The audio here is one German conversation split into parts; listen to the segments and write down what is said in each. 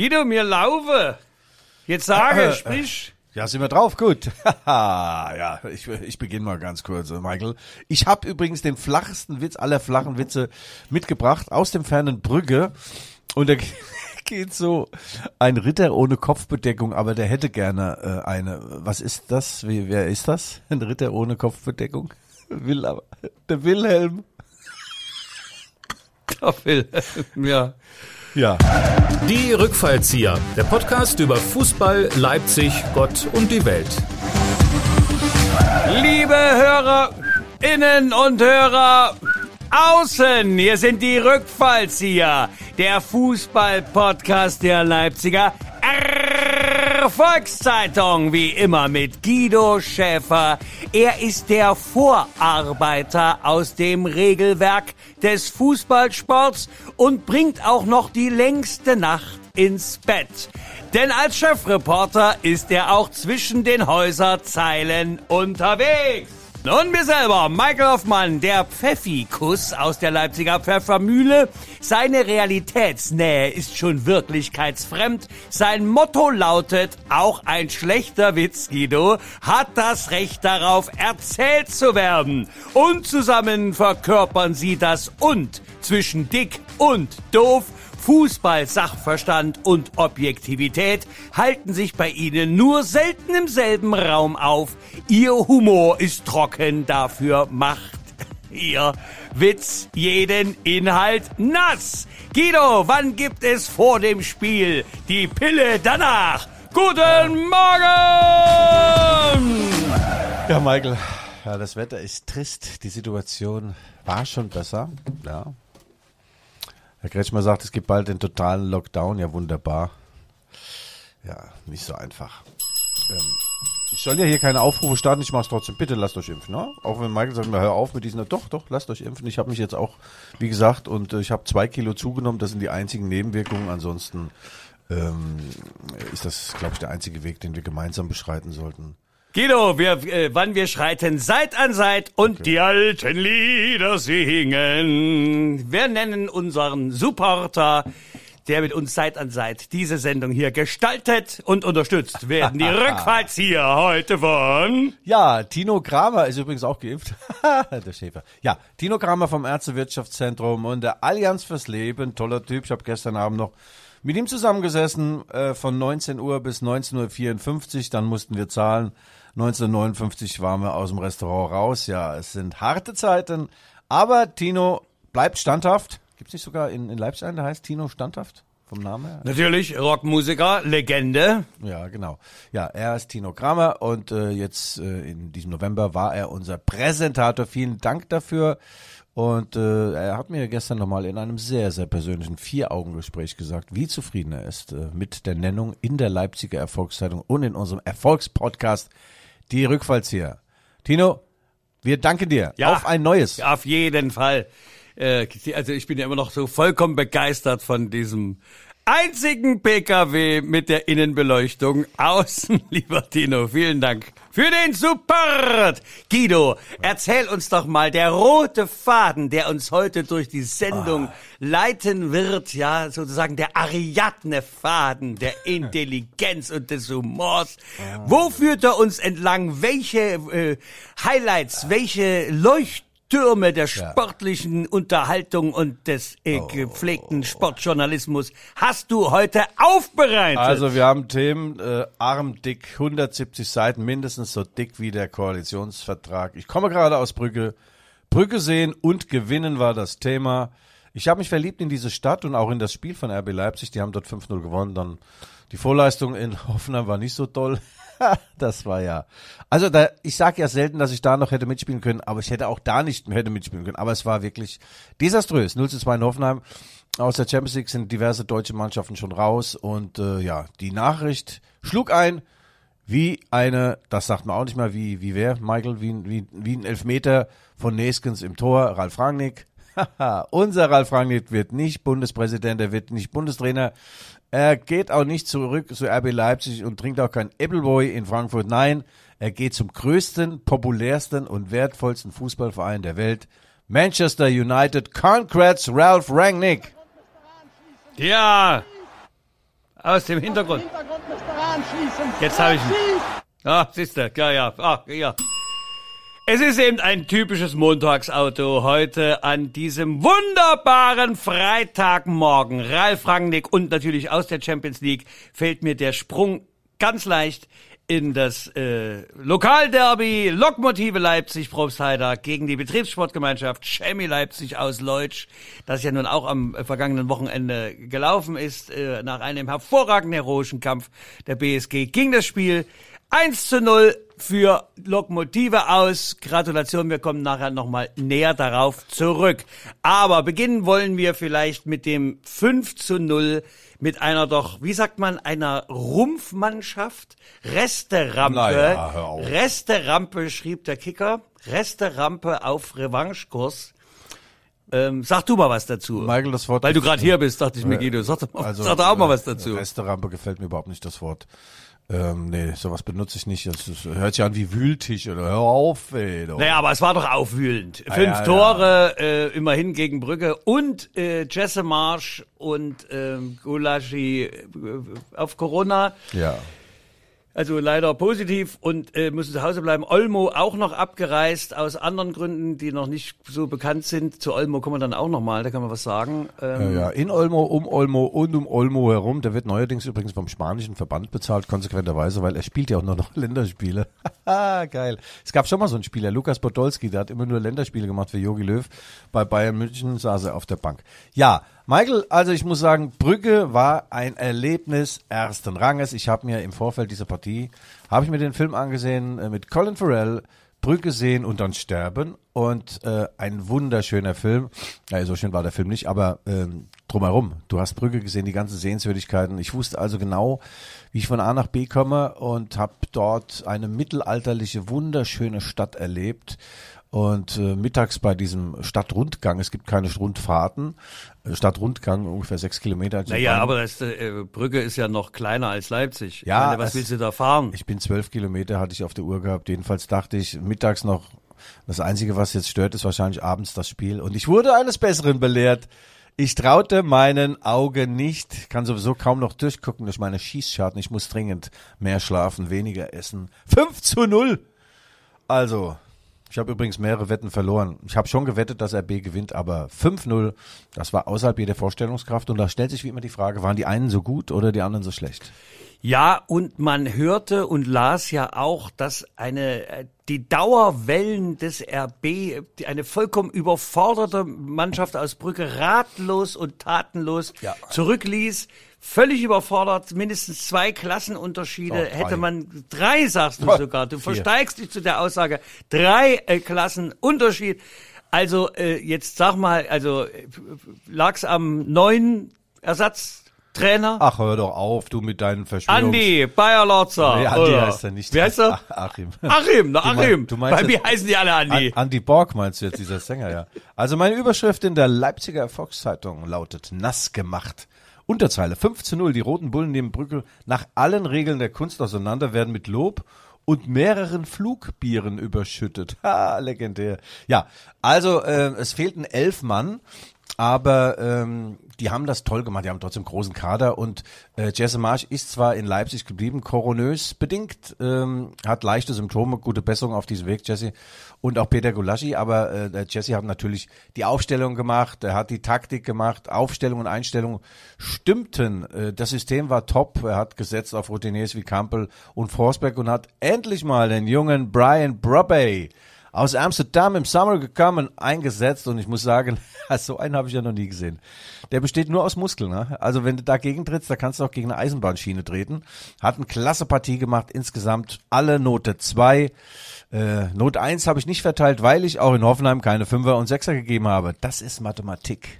Guido, wir laufen. Jetzt sage, sprich. Ja, sind wir drauf, gut. Ja, ich beginne mal ganz kurz, Michael. Ich habe übrigens den flachsten Witz aller flachen Witze mitgebracht aus dem fernen Brügge. Und da geht so ein Ritter ohne Kopfbedeckung, aber der hätte gerne eine. Was ist das? Wer ist das? Ein Ritter ohne Kopfbedeckung? Der Wilhelm. Der Wilhelm, ja. Ja. Die Rückfallzieher, der Podcast über Fußball, Leipzig, Gott und die Welt. Liebe HörerInnen und Hörer außen, hier sind die Rückfallzieher, der Fußball-Podcast der Leipziger Volkszeitung, wie immer mit Guido Schäfer. Er ist der Vorarbeiter aus dem Regelwerk des Fußballsports und bringt auch noch die längste Nacht ins Bett. Denn als Chefreporter ist er auch zwischen den Häuserzeilen unterwegs. Und mir selber, Michael Hoffmann, der Pfeffikuss aus der Leipziger Pfeffermühle. Seine Realitätsnähe ist schon wirklichkeitsfremd. Sein Motto lautet, auch ein schlechter Witz, Guido, hat das Recht darauf, erzählt zu werden. Und zusammen verkörpern sie das Und zwischen dick und doof. Fußball, Sachverstand und Objektivität halten sich bei ihnen nur selten im selben Raum auf. Ihr Humor ist trocken, dafür macht ihr Witz jeden Inhalt nass. Guido, wann gibt es vor dem Spiel die Pille danach? Guten Morgen! Ja, Michael, ja, das Wetter ist trist, die Situation war schon besser, ja. Herr Kretschmer sagt, es gibt bald den totalen Lockdown. Ja, wunderbar. Ja, nicht so einfach. Ich soll ja hier keine Aufrufe starten, ich mache es trotzdem. Bitte lasst euch impfen, ne? Auch wenn Michael sagt, na, hör auf mit diesen, doch, lasst euch impfen. Ich habe mich jetzt auch, wie gesagt, und ich habe 2 Kilo zugenommen. Das sind die einzigen Nebenwirkungen. Ansonsten ist das, glaube ich, der einzige Weg, den wir gemeinsam beschreiten sollten. Guido, wann wir schreiten Seit an Seit und okay. Die alten Lieder singen. Wir nennen unseren Supporter, der mit uns Seit an Seit diese Sendung hier gestaltet und unterstützt. Werden die Rückfallzieher heute von... Ja, Tino Kramer ist übrigens auch geimpft. Der Schäfer. Ja, Tino Kramer vom Ärztewirtschaftszentrum und der Allianz fürs Leben. Toller Typ. Ich habe gestern Abend noch mit ihm zusammengesessen, von 19 Uhr bis 19.54 Uhr, dann mussten wir zahlen. 19.59 Uhr waren wir aus dem Restaurant raus. Ja, es sind harte Zeiten, aber Tino bleibt standhaft. Gibt's nicht sogar in Leipzig einen, der heißt Tino Standhaft? Vom Namen her? Natürlich, Rockmusiker, Legende. Ja, genau. Ja, er ist Tino Kramer und jetzt in diesem November war er unser Präsentator. Vielen Dank dafür. Und er hat mir gestern nochmal in einem sehr, sehr persönlichen 4-Augen-Gespräch gesagt, wie zufrieden er ist mit der Nennung in der Leipziger Erfolgszeitung und in unserem Erfolgspodcast Die Rückfallzieher. Tino, wir danken dir. Ja, auf ein neues. Ja, auf jeden Fall. Also ich bin ja immer noch so vollkommen begeistert von diesem einzigen PKW mit der Innenbeleuchtung außen, lieber Tino. Vielen Dank für den Support. Guido, erzähl uns doch mal, der rote Faden, der uns heute durch die Sendung leiten wird, ja, sozusagen der Ariadne-Faden der Intelligenz und des Humors. Wo führt er uns entlang? Welche Highlights, welche Leuchttürme der sportlichen Unterhaltung und des gepflegten Sportjournalismus hast du heute aufbereitet? Also wir haben Themen, arm dick, 170 Seiten, mindestens so dick wie der Koalitionsvertrag. Ich komme gerade aus Brügge. Brügge sehen und gewinnen war das Thema. Ich habe mich verliebt in diese Stadt und auch in das Spiel von RB Leipzig. Die haben dort 5-0 gewonnen. Dann die Vorleistung in Hoffenheim war nicht so toll. Das war ja, also da, ich sage ja selten, dass ich da noch hätte mitspielen können, aber ich hätte auch da nicht mehr hätte mitspielen können, aber es war wirklich desaströs, 0-2 in Hoffenheim, aus der Champions League sind diverse deutsche Mannschaften schon raus und ja, die Nachricht schlug ein, wie eine, das sagt man auch nicht mal, wie wer, Michael, wie ein Elfmeter von Neskens im Tor, Ralf Rangnick. Unser Ralf Rangnick wird nicht Bundespräsident, er wird nicht Bundestrainer, er geht auch nicht zurück zu RB Leipzig und trinkt auch kein Appleboy in Frankfurt. Nein, er geht zum größten, populärsten und wertvollsten Fußballverein der Welt, Manchester United. Congrats, Ralf Rangnick! Ja, Aus dem Hintergrund. Jetzt habe ich ihn. Ah, siehst du. Ja, ja. Ah, ja. Es ist eben ein typisches Montagsauto heute an diesem wunderbaren Freitagmorgen. Ralf Rangnick und natürlich aus der Champions League fällt mir der Sprung ganz leicht in das Lokalderby Lokmotive Leipzig-Probstheida gegen die Betriebssportgemeinschaft Chemie Leipzig aus Leutsch, das ja nun auch am vergangenen Wochenende gelaufen ist. Nach einem hervorragenden heroischen Kampf der BSG ging das Spiel 1:0 für Lokmotive aus. Gratulation, wir kommen nachher nochmal näher darauf zurück. Aber beginnen wollen wir vielleicht mit dem 5:0 mit einer doch, wie sagt man, einer Rumpfmannschaft. Resterampe. Naja, hör auf. Resterampe, schrieb der Kicker. Resterampe auf Revanchekurs. Sag du mal was dazu. Michael, das Wort. Weil du gerade hier bist, dachte ich mir, Guido, sag doch auch mal was dazu. Resterampe gefällt mir überhaupt nicht, das Wort. Nee, sowas benutze ich nicht. Das hört sich an wie Wühltisch oder hör auf, ey. Doch. Naja, aber es war doch aufwühlend. 5 Tore, ja. Immerhin gegen Brügge und Jesse Marsch und Gulácsi auf Corona. Ja. Also leider positiv und müssen zu Hause bleiben. Olmo auch noch abgereist aus anderen Gründen, die noch nicht so bekannt sind. Zu Olmo kommen wir dann auch nochmal, da kann man was sagen. Ja, in Olmo, um Olmo und um Olmo herum. Der wird neuerdings übrigens vom spanischen Verband bezahlt, konsequenterweise, weil er spielt ja auch nur noch Länderspiele. Geil. Es gab schon mal so einen Spieler, Lukas Podolski, der hat immer nur Länderspiele gemacht für Jogi Löw. Bei Bayern München saß er auf der Bank. Ja, Michael, also ich muss sagen, Brügge war ein Erlebnis ersten Ranges. Ich habe mir im Vorfeld dieser Partie, den Film angesehen mit Colin Farrell, Brügge sehen und dann sterben und ein wunderschöner Film. Ja, so schön war der Film nicht, aber drumherum. Du hast Brügge gesehen, die ganzen Sehenswürdigkeiten. Ich wusste also genau, wie ich von A nach B komme und habe dort eine mittelalterliche, wunderschöne Stadt erlebt. Und mittags bei diesem Stadtrundgang, es gibt keine Rundfahrten, Stadtrundgang ungefähr 6 Kilometer. Naja, aber das, Brügge ist ja noch kleiner als Leipzig. Ja, meine, was willst du da fahren? Ich bin 12 Kilometer, hatte ich auf der Uhr gehabt. Jedenfalls dachte ich, mittags noch, das Einzige, was jetzt stört, ist wahrscheinlich abends das Spiel. Und ich wurde eines Besseren belehrt. Ich traute meinen Augen nicht, kann sowieso kaum noch durchgucken durch meine Schießscharten. Ich muss dringend mehr schlafen, weniger essen. 5:0! Also... Ich habe übrigens mehrere Wetten verloren. Ich habe schon gewettet, dass RB gewinnt, aber 5:0, das war außerhalb jeder Vorstellungskraft. Und da stellt sich wie immer die Frage, waren die einen so gut oder die anderen so schlecht? Ja, und man hörte und las ja auch, dass die Dauerwellen des RB, eine vollkommen überforderte Mannschaft aus Brügge ratlos und tatenlos zurückließ. Völlig überfordert, mindestens 2 Klassenunterschiede. Oh, hätte man 3, sagst du sogar. Du 4. Versteigst dich zu der Aussage. 3 Klassenunterschied. Also jetzt sag mal, also lag's am neuen Ersatztrainer? Ach, hör doch auf, du mit deinen Verschwörungs... Andi, Bayer Lorzer. Nee, Andi heißt er nicht. Wer heißt er? Achim. Achim, na Achim. Bei mir heißen die alle Andi. Andi Borg meinst du jetzt, dieser Sänger, ja. Also meine Überschrift in der Leipziger Volkszeitung lautet: Nass gemacht. Unterzeile 5:0, die roten Bullen nehmen Brügge nach allen Regeln der Kunst auseinander, werden mit Lob und mehreren Flugbieren überschüttet. Ha, legendär. Ja, also es fehlten 11 Mann, aber die haben das toll gemacht, die haben trotzdem großen Kader und Jesse Marsch ist zwar in Leipzig geblieben, koronös bedingt, hat leichte Symptome, gute Besserung auf diesem Weg, Jesse, und auch Peter Gulácsi, aber Jesse hat natürlich die Aufstellung gemacht, er hat die Taktik gemacht, Aufstellung und Einstellung stimmten, das System war top, er hat gesetzt auf Routiniers wie Campbell und Forsberg und hat endlich mal den jungen Brian Brobey aus Amsterdam im Sommer gekommen, eingesetzt und ich muss sagen, so einen habe ich ja noch nie gesehen. Der besteht nur aus Muskeln, ne? Also wenn du dagegen trittst, da kannst du auch gegen eine Eisenbahnschiene treten. Hat eine klasse Partie gemacht, insgesamt alle Note 2. Note 1 habe ich nicht verteilt, weil ich auch in Hoffenheim keine 5er und 6er gegeben habe. Das ist Mathematik.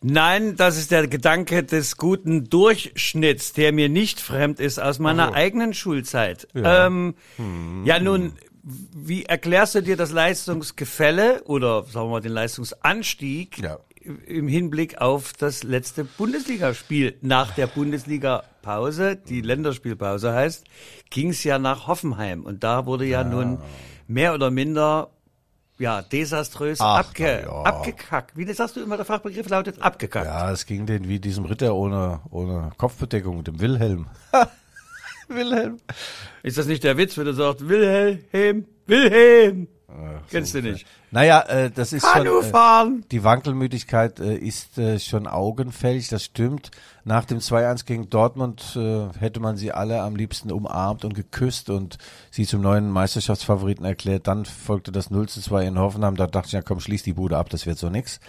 Nein, das ist der Gedanke des guten Durchschnitts, der mir nicht fremd ist aus meiner eigenen Schulzeit. Ja, nun... Wie erklärst du dir das Leistungsgefälle oder sagen wir mal den Leistungsanstieg im Hinblick auf das letzte Bundesligaspiel? Nach der Bundesliga-Pause, die Länderspielpause heißt, ging es ja nach Hoffenheim. Und da wurde ja nun mehr oder minder ja, desaströs abgekackt. Wie sagst du immer, der Fachbegriff lautet abgekackt. Ja, es ging denen wie diesem Ritter ohne Kopfbedeckung, dem Wilhelm. Wilhelm. Ist das nicht der Witz, wenn du sagst, Wilhelm? Ach, kennst du nicht? Naja, das ist schon, die Wankelmütigkeit ist schon augenfällig, das stimmt. Nach dem 2-1 gegen Dortmund hätte man sie alle am liebsten umarmt und geküsst und sie zum neuen Meisterschaftsfavoriten erklärt. Dann folgte das 0-2 in Hoffenheim, da dachte ich, ja komm, schließ die Bude ab, das wird so nix.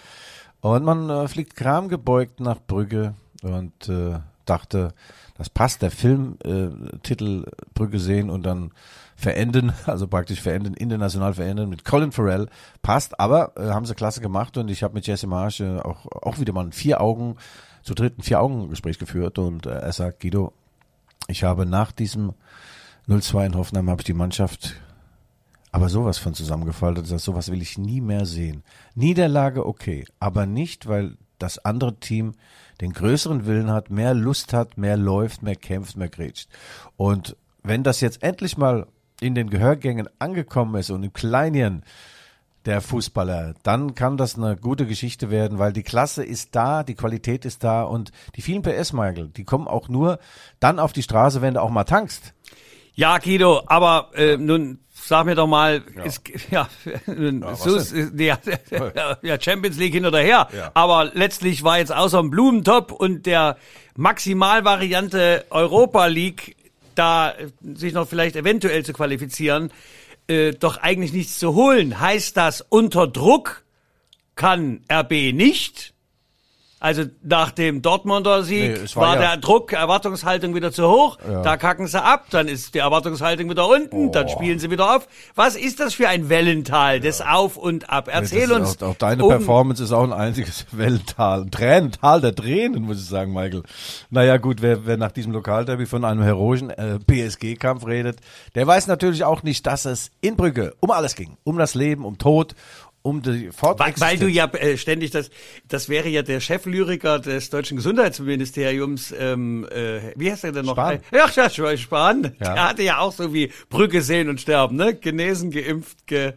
Und man fliegt kramgebeugt nach Brügge und dachte, das passt, der Filmtitel Brügge sehen und dann verenden, also praktisch verenden, international verenden mit Colin Farrell, passt, aber haben sie klasse gemacht und ich habe mit Jesse Marsch auch wieder mal ein Vier-Augen-Gespräch geführt und er sagt, Guido, ich habe nach diesem 0-2 in Hoffenheim habe ich die Mannschaft aber sowas von zusammengefaltet, sowas will ich nie mehr sehen. Niederlage okay, aber nicht, weil das andere Team den größeren Willen hat, mehr Lust hat, mehr läuft, mehr kämpft, mehr grätscht. Und wenn das jetzt endlich mal in den Gehörgängen angekommen ist und im Kleinhirn der Fußballer, dann kann das eine gute Geschichte werden, weil die Klasse ist da, die Qualität ist da und die vielen PS, Michael, die kommen auch nur dann auf die Straße, wenn du auch mal tankst. Ja, Guido, aber nun sag mir doch mal, Champions League hin oder her, ja. Aber letztlich war jetzt außer dem Blumentopf und der Maximalvariante Europa League da sich noch vielleicht eventuell zu qualifizieren, doch eigentlich nichts zu holen. Heißt das, unter Druck kann RB nicht? Also nach dem Dortmunder Sieg war der Druck, Erwartungshaltung wieder zu hoch, da kacken sie ab, dann ist die Erwartungshaltung wieder unten, dann spielen sie wieder auf. Was ist das für ein Wellental des Auf und Ab? Erzähl uns. Auch deine Performance ist auch ein einziges Wellental, ein Tränental der Tränen, muss ich sagen, Michael. Naja gut, wer nach diesem Lokalderby von einem heroischen PSG-Kampf redet, der weiß natürlich auch nicht, dass es in Brügge um alles ging, um das Leben, um Tod, um die Fortsetzung. Weil du ja ständig das wäre ja der Cheflyriker des deutschen Gesundheitsministeriums, wie heißt er denn noch? Spahn. Ja, Spahn. Ja. Der hatte ja auch so wie Brügge sehen und sterben, ne? Genesen, geimpft, In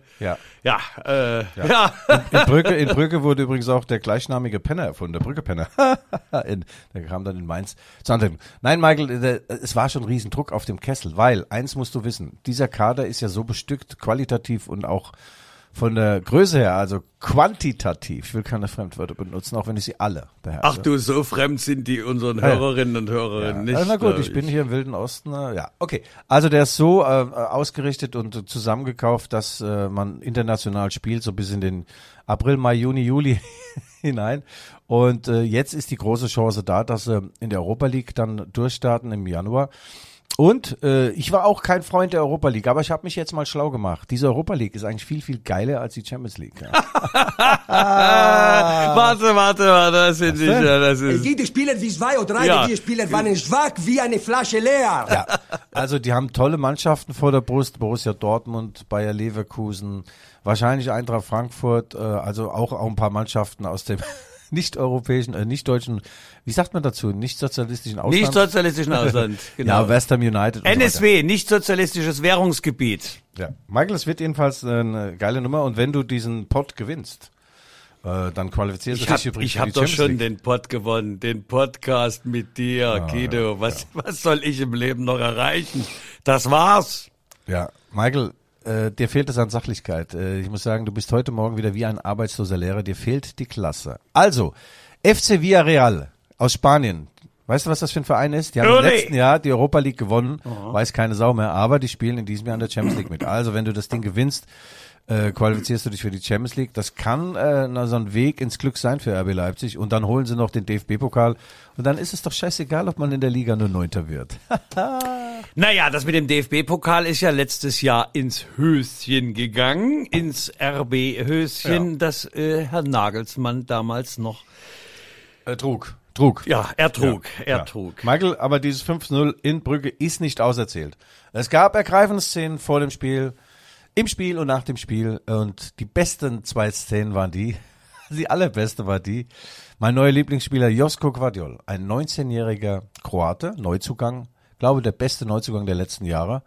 Brügge wurde übrigens auch der gleichnamige Penner erfunden, der Brügge-Penner. Der kam dann in Mainz. Nein, Michael, es war schon Riesendruck auf dem Kessel, weil, eins musst du wissen, dieser Kader ist ja so bestückt, qualitativ und auch von der Größe her, also quantitativ, ich will keine Fremdwörter benutzen, auch wenn ich sie alle beherrsche. Ach du, so fremd sind die unseren Hörerinnen und Hörern nicht. Also na gut, ich bin hier im Wilden Osten, okay. Also der ist so ausgerichtet und zusammengekauft, dass man international spielt, so bis in den April, Mai, Juni, Juli hinein. Und jetzt ist die große Chance da, dass sie in der Europa League dann durchstarten im Januar. Und ich war auch kein Freund der Europa League, aber ich habe mich jetzt mal schlau gemacht. Diese Europa League ist eigentlich viel, viel geiler als die Champions League. Ja. Warte, das finde ich ja. Das ist jede Spieler wie zwei oder drei, die Spieler waren schwach wie eine Flasche leer. Ja. Also die haben tolle Mannschaften vor der Brust, Borussia Dortmund, Bayer Leverkusen, wahrscheinlich Eintracht Frankfurt, also auch ein paar Mannschaften aus dem nicht-europäischen, nicht-deutschen, wie sagt man dazu, nicht-sozialistischen Ausland? Nicht-sozialistischen Ausland, genau. Ja, Western United. NSW, so nicht-sozialistisches Währungsgebiet. Ja, Michael, es wird jedenfalls eine geile Nummer und wenn du diesen Pott gewinnst, dann qualifizierst du dich übrigens für die Champions League. Ich habe doch schon den Pott gewonnen, den Podcast mit dir, Guido. Was soll ich im Leben noch erreichen? Das war's. Ja, Michael, dir fehlt es an Sachlichkeit. Ich muss sagen, du bist heute Morgen wieder wie ein arbeitsloser Lehrer. Dir fehlt die Klasse. Also, FC Villarreal aus Spanien. Weißt du, was das für ein Verein ist? Die haben im letzten Jahr die Europa League gewonnen. Weiß keine Sau mehr. Aber die spielen in diesem Jahr in der Champions League mit. Also, wenn du das Ding gewinnst, qualifizierst du dich für die Champions League. Das kann so ein Weg ins Glück sein für RB Leipzig. Und dann holen sie noch den DFB-Pokal. Und dann ist es doch scheißegal, ob man in der Liga nur Neunter wird. Naja, das mit dem DFB-Pokal ist ja letztes Jahr ins Höschen gegangen, ins RB-Höschen, das Herr Nagelsmann damals noch trug. Ja, er trug. Michael, aber dieses 5-0 in Brügge ist nicht auserzählt. Es gab ergreifende Szenen vor dem Spiel, im Spiel und nach dem Spiel und die besten zwei Szenen waren die allerbeste war die, mein neuer Lieblingsspieler Josko Gvardiol, ein 19-jähriger Kroate, Neuzugang, ich glaube, der beste Neuzugang der letzten Jahre.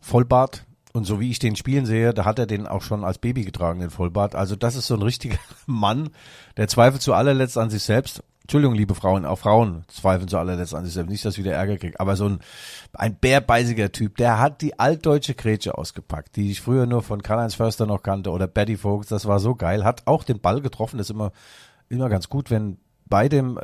Vollbart, Und so wie ich den spielen sehe, da hat er den auch schon als Baby getragen, den Vollbart. Also das ist so ein richtiger Mann, der zweifelt zu allerletzt an sich selbst. Entschuldigung, liebe Frauen, auch Frauen zweifeln zu allerletzt an sich selbst. Nicht, dass ich wieder Ärger kriege, aber so ein bärbeißiger Typ, der hat die altdeutsche Grätsche ausgepackt, die ich früher nur von Karl-Heinz Förster noch kannte oder Betty Vogts, das war so geil. Hat auch den Ball getroffen, das ist immer ganz gut, wenn bei dem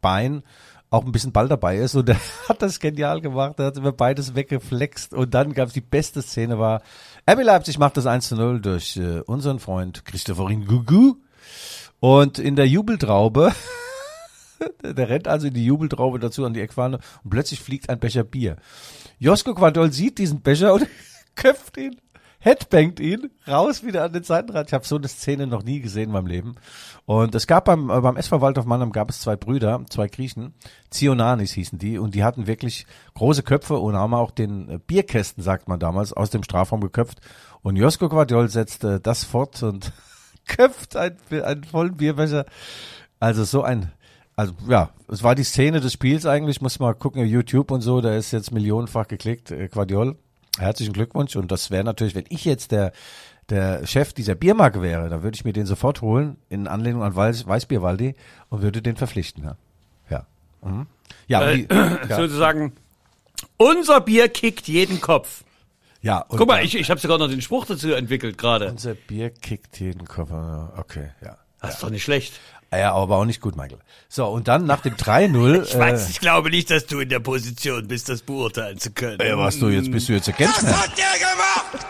Bein auch ein bisschen Ball dabei ist, und der hat das genial gemacht, der hat immer beides weggeflext, und dann gab es die beste Szene, war RB Leipzig macht das 1:0 durch unseren Freund Christopherin Gugu, und in der Jubeltraube, der rennt also in die Jubeltraube dazu an die Eckfahne, und plötzlich fliegt ein Becher Bier. Josko Gvardiol sieht diesen Becher und köpft ihn, headbangt ihn, raus wieder an den Seitenrand. Ich habe so eine Szene noch nie gesehen in meinem Leben. Und es gab beim SV Waldhof Mannheim gab es zwei Brüder, zwei Griechen, Zionanis hießen die, und die hatten wirklich große Köpfe und haben auch den Bierkästen, sagt man damals, aus dem Strafraum geköpft. Und Josko Gvardiol setzte das fort und köpft einen vollen Bierbecher. Also ja, es war die Szene des Spiels eigentlich, muss mal gucken, YouTube und so, da ist jetzt millionenfach geklickt, Gvardiol. Herzlichen Glückwunsch, und das wäre natürlich, wenn ich jetzt der Chef dieser Biermarke wäre, dann würde ich mir den sofort holen, in Anlehnung an Weißbierwaldi, und würde den verpflichten. Ja. Mhm. Ja. Sozusagen, unser Bier kickt jeden Kopf. Ja. Und guck mal, ich habe sogar noch den Spruch dazu entwickelt gerade. Unser Bier kickt jeden Kopf, okay, ja. Das ist doch nicht schlecht. Ja, aber auch nicht gut, Michael. So, und dann nach dem 3:0... Ich glaube nicht, dass du in der Position bist, das beurteilen zu können. Ja, bist du jetzt ergänzt? Das hat der gemacht!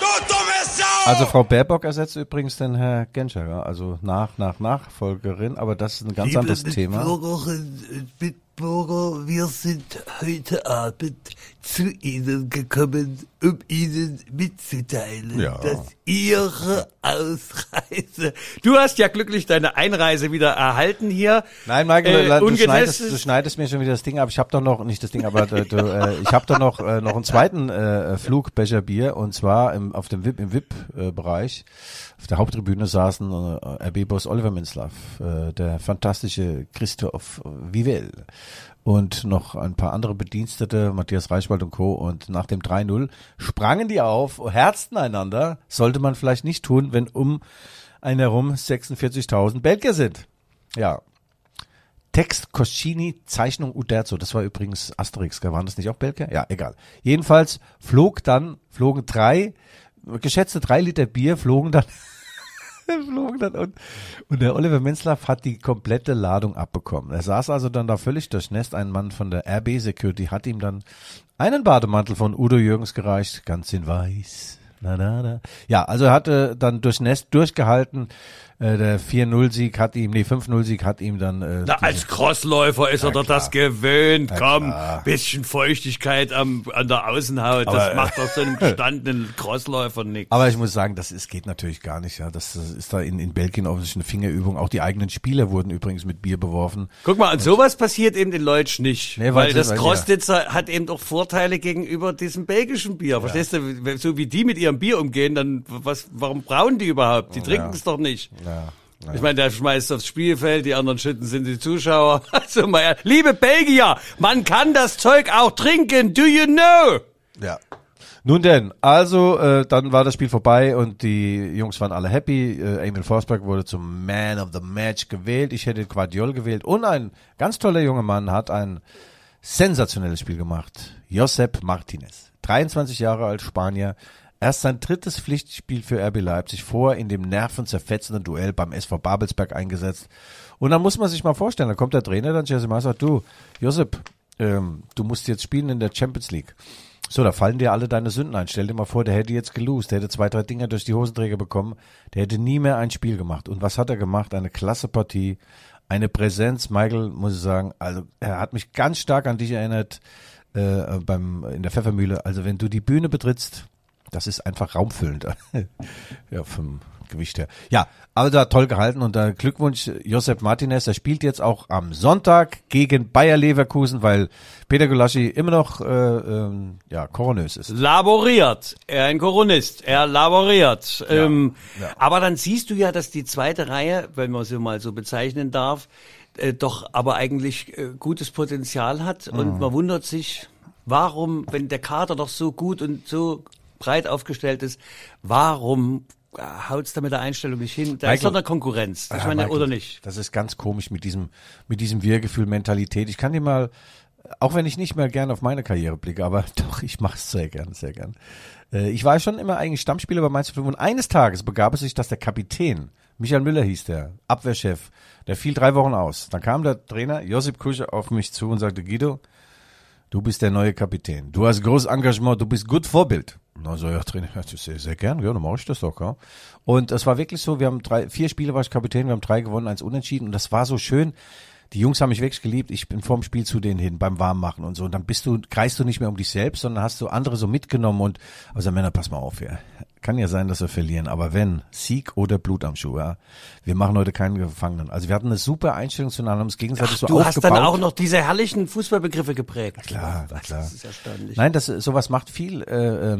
Du dummes Sau! Also Frau Baerbock ersetzt übrigens den Herr Genscher, also Nachfolgerin, aber das ist ein ganz anderes Thema. Liebe Mitbürgerinnen und Mitbürger, wir sind heute Abend zu Ihnen gekommen, um Ihnen mitzuteilen, dass Ihre Ausreise... Du hast ja glücklich deine Einreise wieder erhalten hier. Nein, Michael, du schneidest mir schon wieder das Ding ab. Ich habe doch noch, nicht das Ding, aber ich habe doch noch einen zweiten Flugbecher Bier, und zwar im VIP-Bereich. Auf der Haupttribüne saßen RB-Boss Oliver Mintzlaff, der fantastische Christoph Vivell, und noch ein paar andere Bedienstete, Matthias Reichwald und Co. Und nach dem 3:0 sprangen die auf, herzten einander. Sollte man vielleicht nicht tun, wenn um einen herum 46.000 Belgier sind. Ja. Text Coscini, Zeichnung Uderzo. Das war übrigens Asterix. Waren das nicht auch Belgier? Ja, egal. Jedenfalls flogen geschätzte drei Liter Bier flogen dann und der Oliver Mintzlaff hat die komplette Ladung abbekommen. Er saß also dann da völlig durchnässt. Ein Mann von der RB Security hat ihm dann einen Bademantel von Udo Jürgens gereicht, ganz in weiß. Na. Ja, also er hatte dann durchnässt durchgehalten. Der 5-0-Sieg hat ihm dann... als Crossläufer ist er doch das gewöhnt. Bisschen Feuchtigkeit an der Außenhaut, aber das macht doch so einem gestandenen Crossläufer nichts. Aber ich muss sagen, geht natürlich gar nicht. Ja. Das ist da in Belgien offensichtlich eine Fingerübung. Auch die eigenen Spieler wurden übrigens mit Bier beworfen. Guck mal, und sowas passiert eben den Leutsch nicht. Nee, weil das Crossditzer hat eben doch Vorteile gegenüber diesem belgischen Bier. Ja. Verstehst du, so wie die mit ihrem Bier umgehen, dann warum brauen die überhaupt? Die trinken es doch nicht. Ja. Ich meine, der schmeißt aufs Spielfeld, die anderen schütten sind die Zuschauer. Also mal, liebe Belgier, man kann das Zeug auch trinken, do you know? Ja. Nun denn, also dann war das Spiel vorbei und die Jungs waren alle happy. Emil Forsberg wurde zum Man of the Match gewählt. Ich hätte Gvardiol gewählt, und ein ganz toller junger Mann hat ein sensationelles Spiel gemacht. Josep Martinez, 23 Jahre alt, Spanier. Erst sein drittes Pflichtspiel für RB Leipzig, vorher in dem nervenzerfetzenden Duell beim SV Babelsberg eingesetzt. Und dann muss man sich mal vorstellen, da kommt der Trainer, dann Jesse Marsch sagt, du, Josep, du musst jetzt spielen in der Champions League. So, da fallen dir alle deine Sünden ein. Stell dir mal vor, der hätte jetzt gelost, der hätte 2, 3 Dinger durch die Hosenträger bekommen, der hätte nie mehr ein Spiel gemacht. Und was hat er gemacht? Eine klasse Partie, eine Präsenz, Michael, muss ich sagen, also er hat mich ganz stark an dich erinnert in der Pfeffermühle. Also wenn du die Bühne betrittst, das ist einfach raumfüllend. Ja, vom Gewicht her. Ja, also da toll gehalten, und da Glückwunsch Josep Martinez. Der spielt jetzt auch am Sonntag gegen Bayer Leverkusen, weil Peter Gulácsi immer noch koronös ist. Laboriert. Ein Koronist. Er laboriert. Ja. Aber dann siehst du ja, dass die zweite Reihe, wenn man sie mal so bezeichnen darf, doch aber eigentlich gutes Potenzial hat, und man wundert sich... warum, wenn der Kader doch so gut und so breit aufgestellt ist, warum haut's da mit der Einstellung nicht hin? Da ist doch eine Konkurrenz. Ich meine, Michael, oder nicht? Das ist ganz komisch mit diesem Wir-Gefühl-Mentalität. Ich kann dir mal, auch wenn ich nicht mehr gern auf meine Karriere blicke, aber doch, ich mache es sehr gern, sehr gern. Ich war schon immer eigentlich Stammspieler bei Mainz 05 und eines Tages begab es sich, dass der Kapitän, Michael Müller hieß der, Abwehrchef, der fiel 3 Wochen aus. Dann kam der Trainer Josip Kusche auf mich zu und sagte, Guido, du bist der neue Kapitän, du hast großes Engagement, du bist gut Vorbild. Und dann so, ja, Trainer, sehr, sehr gern, ja, dann mache ich das doch. Ja. Und es war wirklich so, wir haben 4 Spiele war ich Kapitän, wir haben 3 gewonnen, 1 unentschieden und das war so schön. Die Jungs haben mich wirklich geliebt. Ich bin vorm Spiel zu denen hin, beim Warmmachen und so. Und dann kreist du nicht mehr um dich selbst, sondern hast du andere so mitgenommen und, also Männer, pass mal auf, ja. Kann ja sein, dass wir verlieren, aber wenn, Sieg oder Blut am Schuh, ja. Wir machen heute keinen Gefangenen. Also wir hatten eine super Einstellung zueinander, haben uns gegenseitig so aufgebaut. Du hast dann auch noch diese herrlichen Fußballbegriffe geprägt. Na klar, na klar. Das ist erstaunlich. Nein, sowas macht viel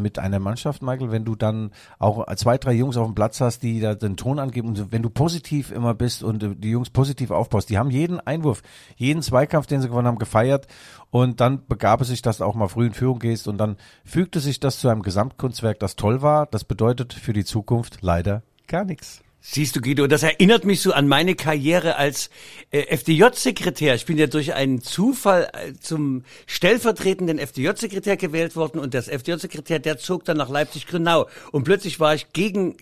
mit einer Mannschaft, Michael, wenn du dann auch 2, 3 Jungs auf dem Platz hast, die da den Ton angeben und wenn du positiv immer bist und die Jungs positiv aufbaust, die haben jeden Einwurf, jeden Zweikampf, den sie gewonnen haben, gefeiert. Und dann begab es sich, dass du auch mal früh in Führung gehst und dann fügte sich das zu einem Gesamtkunstwerk, das toll war. Das bedeutet für die Zukunft leider gar nichts. Siehst du, Guido, das erinnert mich so an meine Karriere als FDJ-Sekretär. Ich bin ja durch einen Zufall zum stellvertretenden FDJ-Sekretär gewählt worden und das FDJ-Sekretär, der zog dann nach Leipzig-Grünau. Und plötzlich war ich gegen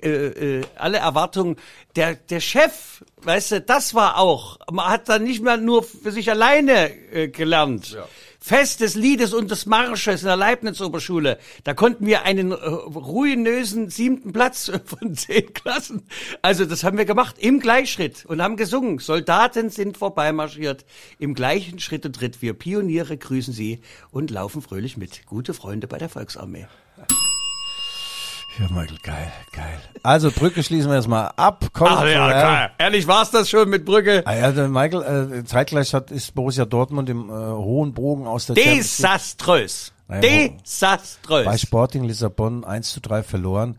alle Erwartungen der Chef, weißt du, das war auch, man hat dann nicht mehr nur für sich alleine gelernt. Ja. Fest des Liedes und des Marsches in der Leibniz-Oberschule. Da konnten wir einen ruinösen 7. Platz von 10 Klassen. Also das haben wir gemacht im Gleichschritt und haben gesungen. Soldaten sind vorbeimarschiert. Im gleichen Schritt und Tritt. Wir Pioniere grüßen sie und laufen fröhlich mit. Gute Freunde bei der Volksarmee. Ja, Michael, geil, geil. Also Brügge schließen wir jetzt mal ab. Ach ja, geil. Ehrlich war's das schon mit Brügge. Also Michael, zeitgleich ist Borussia Dortmund im hohen Bogen aus der Champions League. Desaströs. Desaströs. Bei Sporting Lissabon 1:3 verloren.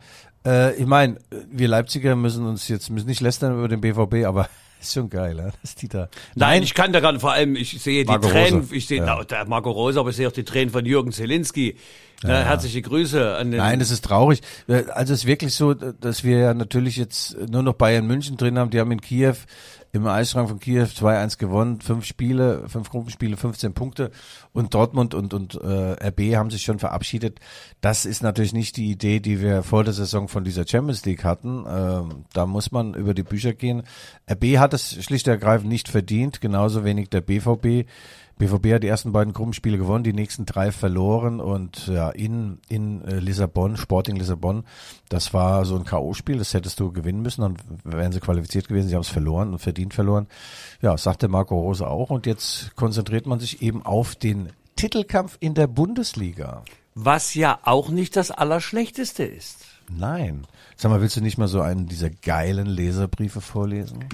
Ich meine, wir Leipziger müssen nicht lästern über den BVB, aber ist schon geil, ja? Dass die da. Nein, ich kann da gerade, vor allem, ich sehe die Tränen, ich sehe ja. Marco Rose, aber ich sehe auch die Tränen von Jürgen Zielinski. Ja. Herzliche Grüße an den. Nein, das ist traurig. Also es ist wirklich so, dass wir ja natürlich jetzt nur noch Bayern München drin haben. Die haben in Kiew, im Eisschrank von Kiew 2-1 gewonnen, 5 Gruppenspiele, 15 Punkte. Und Dortmund und RB haben sich schon verabschiedet. Das ist natürlich nicht die Idee, die wir vor der Saison von dieser Champions League hatten. Da muss man über die Bücher gehen. RB hat es schlicht und ergreifend nicht verdient, genauso wenig der BVB. BVB hat die ersten 2 Gruppenspiele gewonnen, die nächsten 3 verloren und ja, in Lissabon, Sporting Lissabon, das war so ein K.O.-Spiel, das hättest du gewinnen müssen, dann wären sie qualifiziert gewesen, sie haben es verloren und verdient verloren. Ja, sagte Marco Rose auch und jetzt konzentriert man sich eben auf den Titelkampf in der Bundesliga. Was ja auch nicht das Allerschlechteste ist. Nein. Sag mal, willst du nicht mal so einen dieser geilen Leserbriefe vorlesen?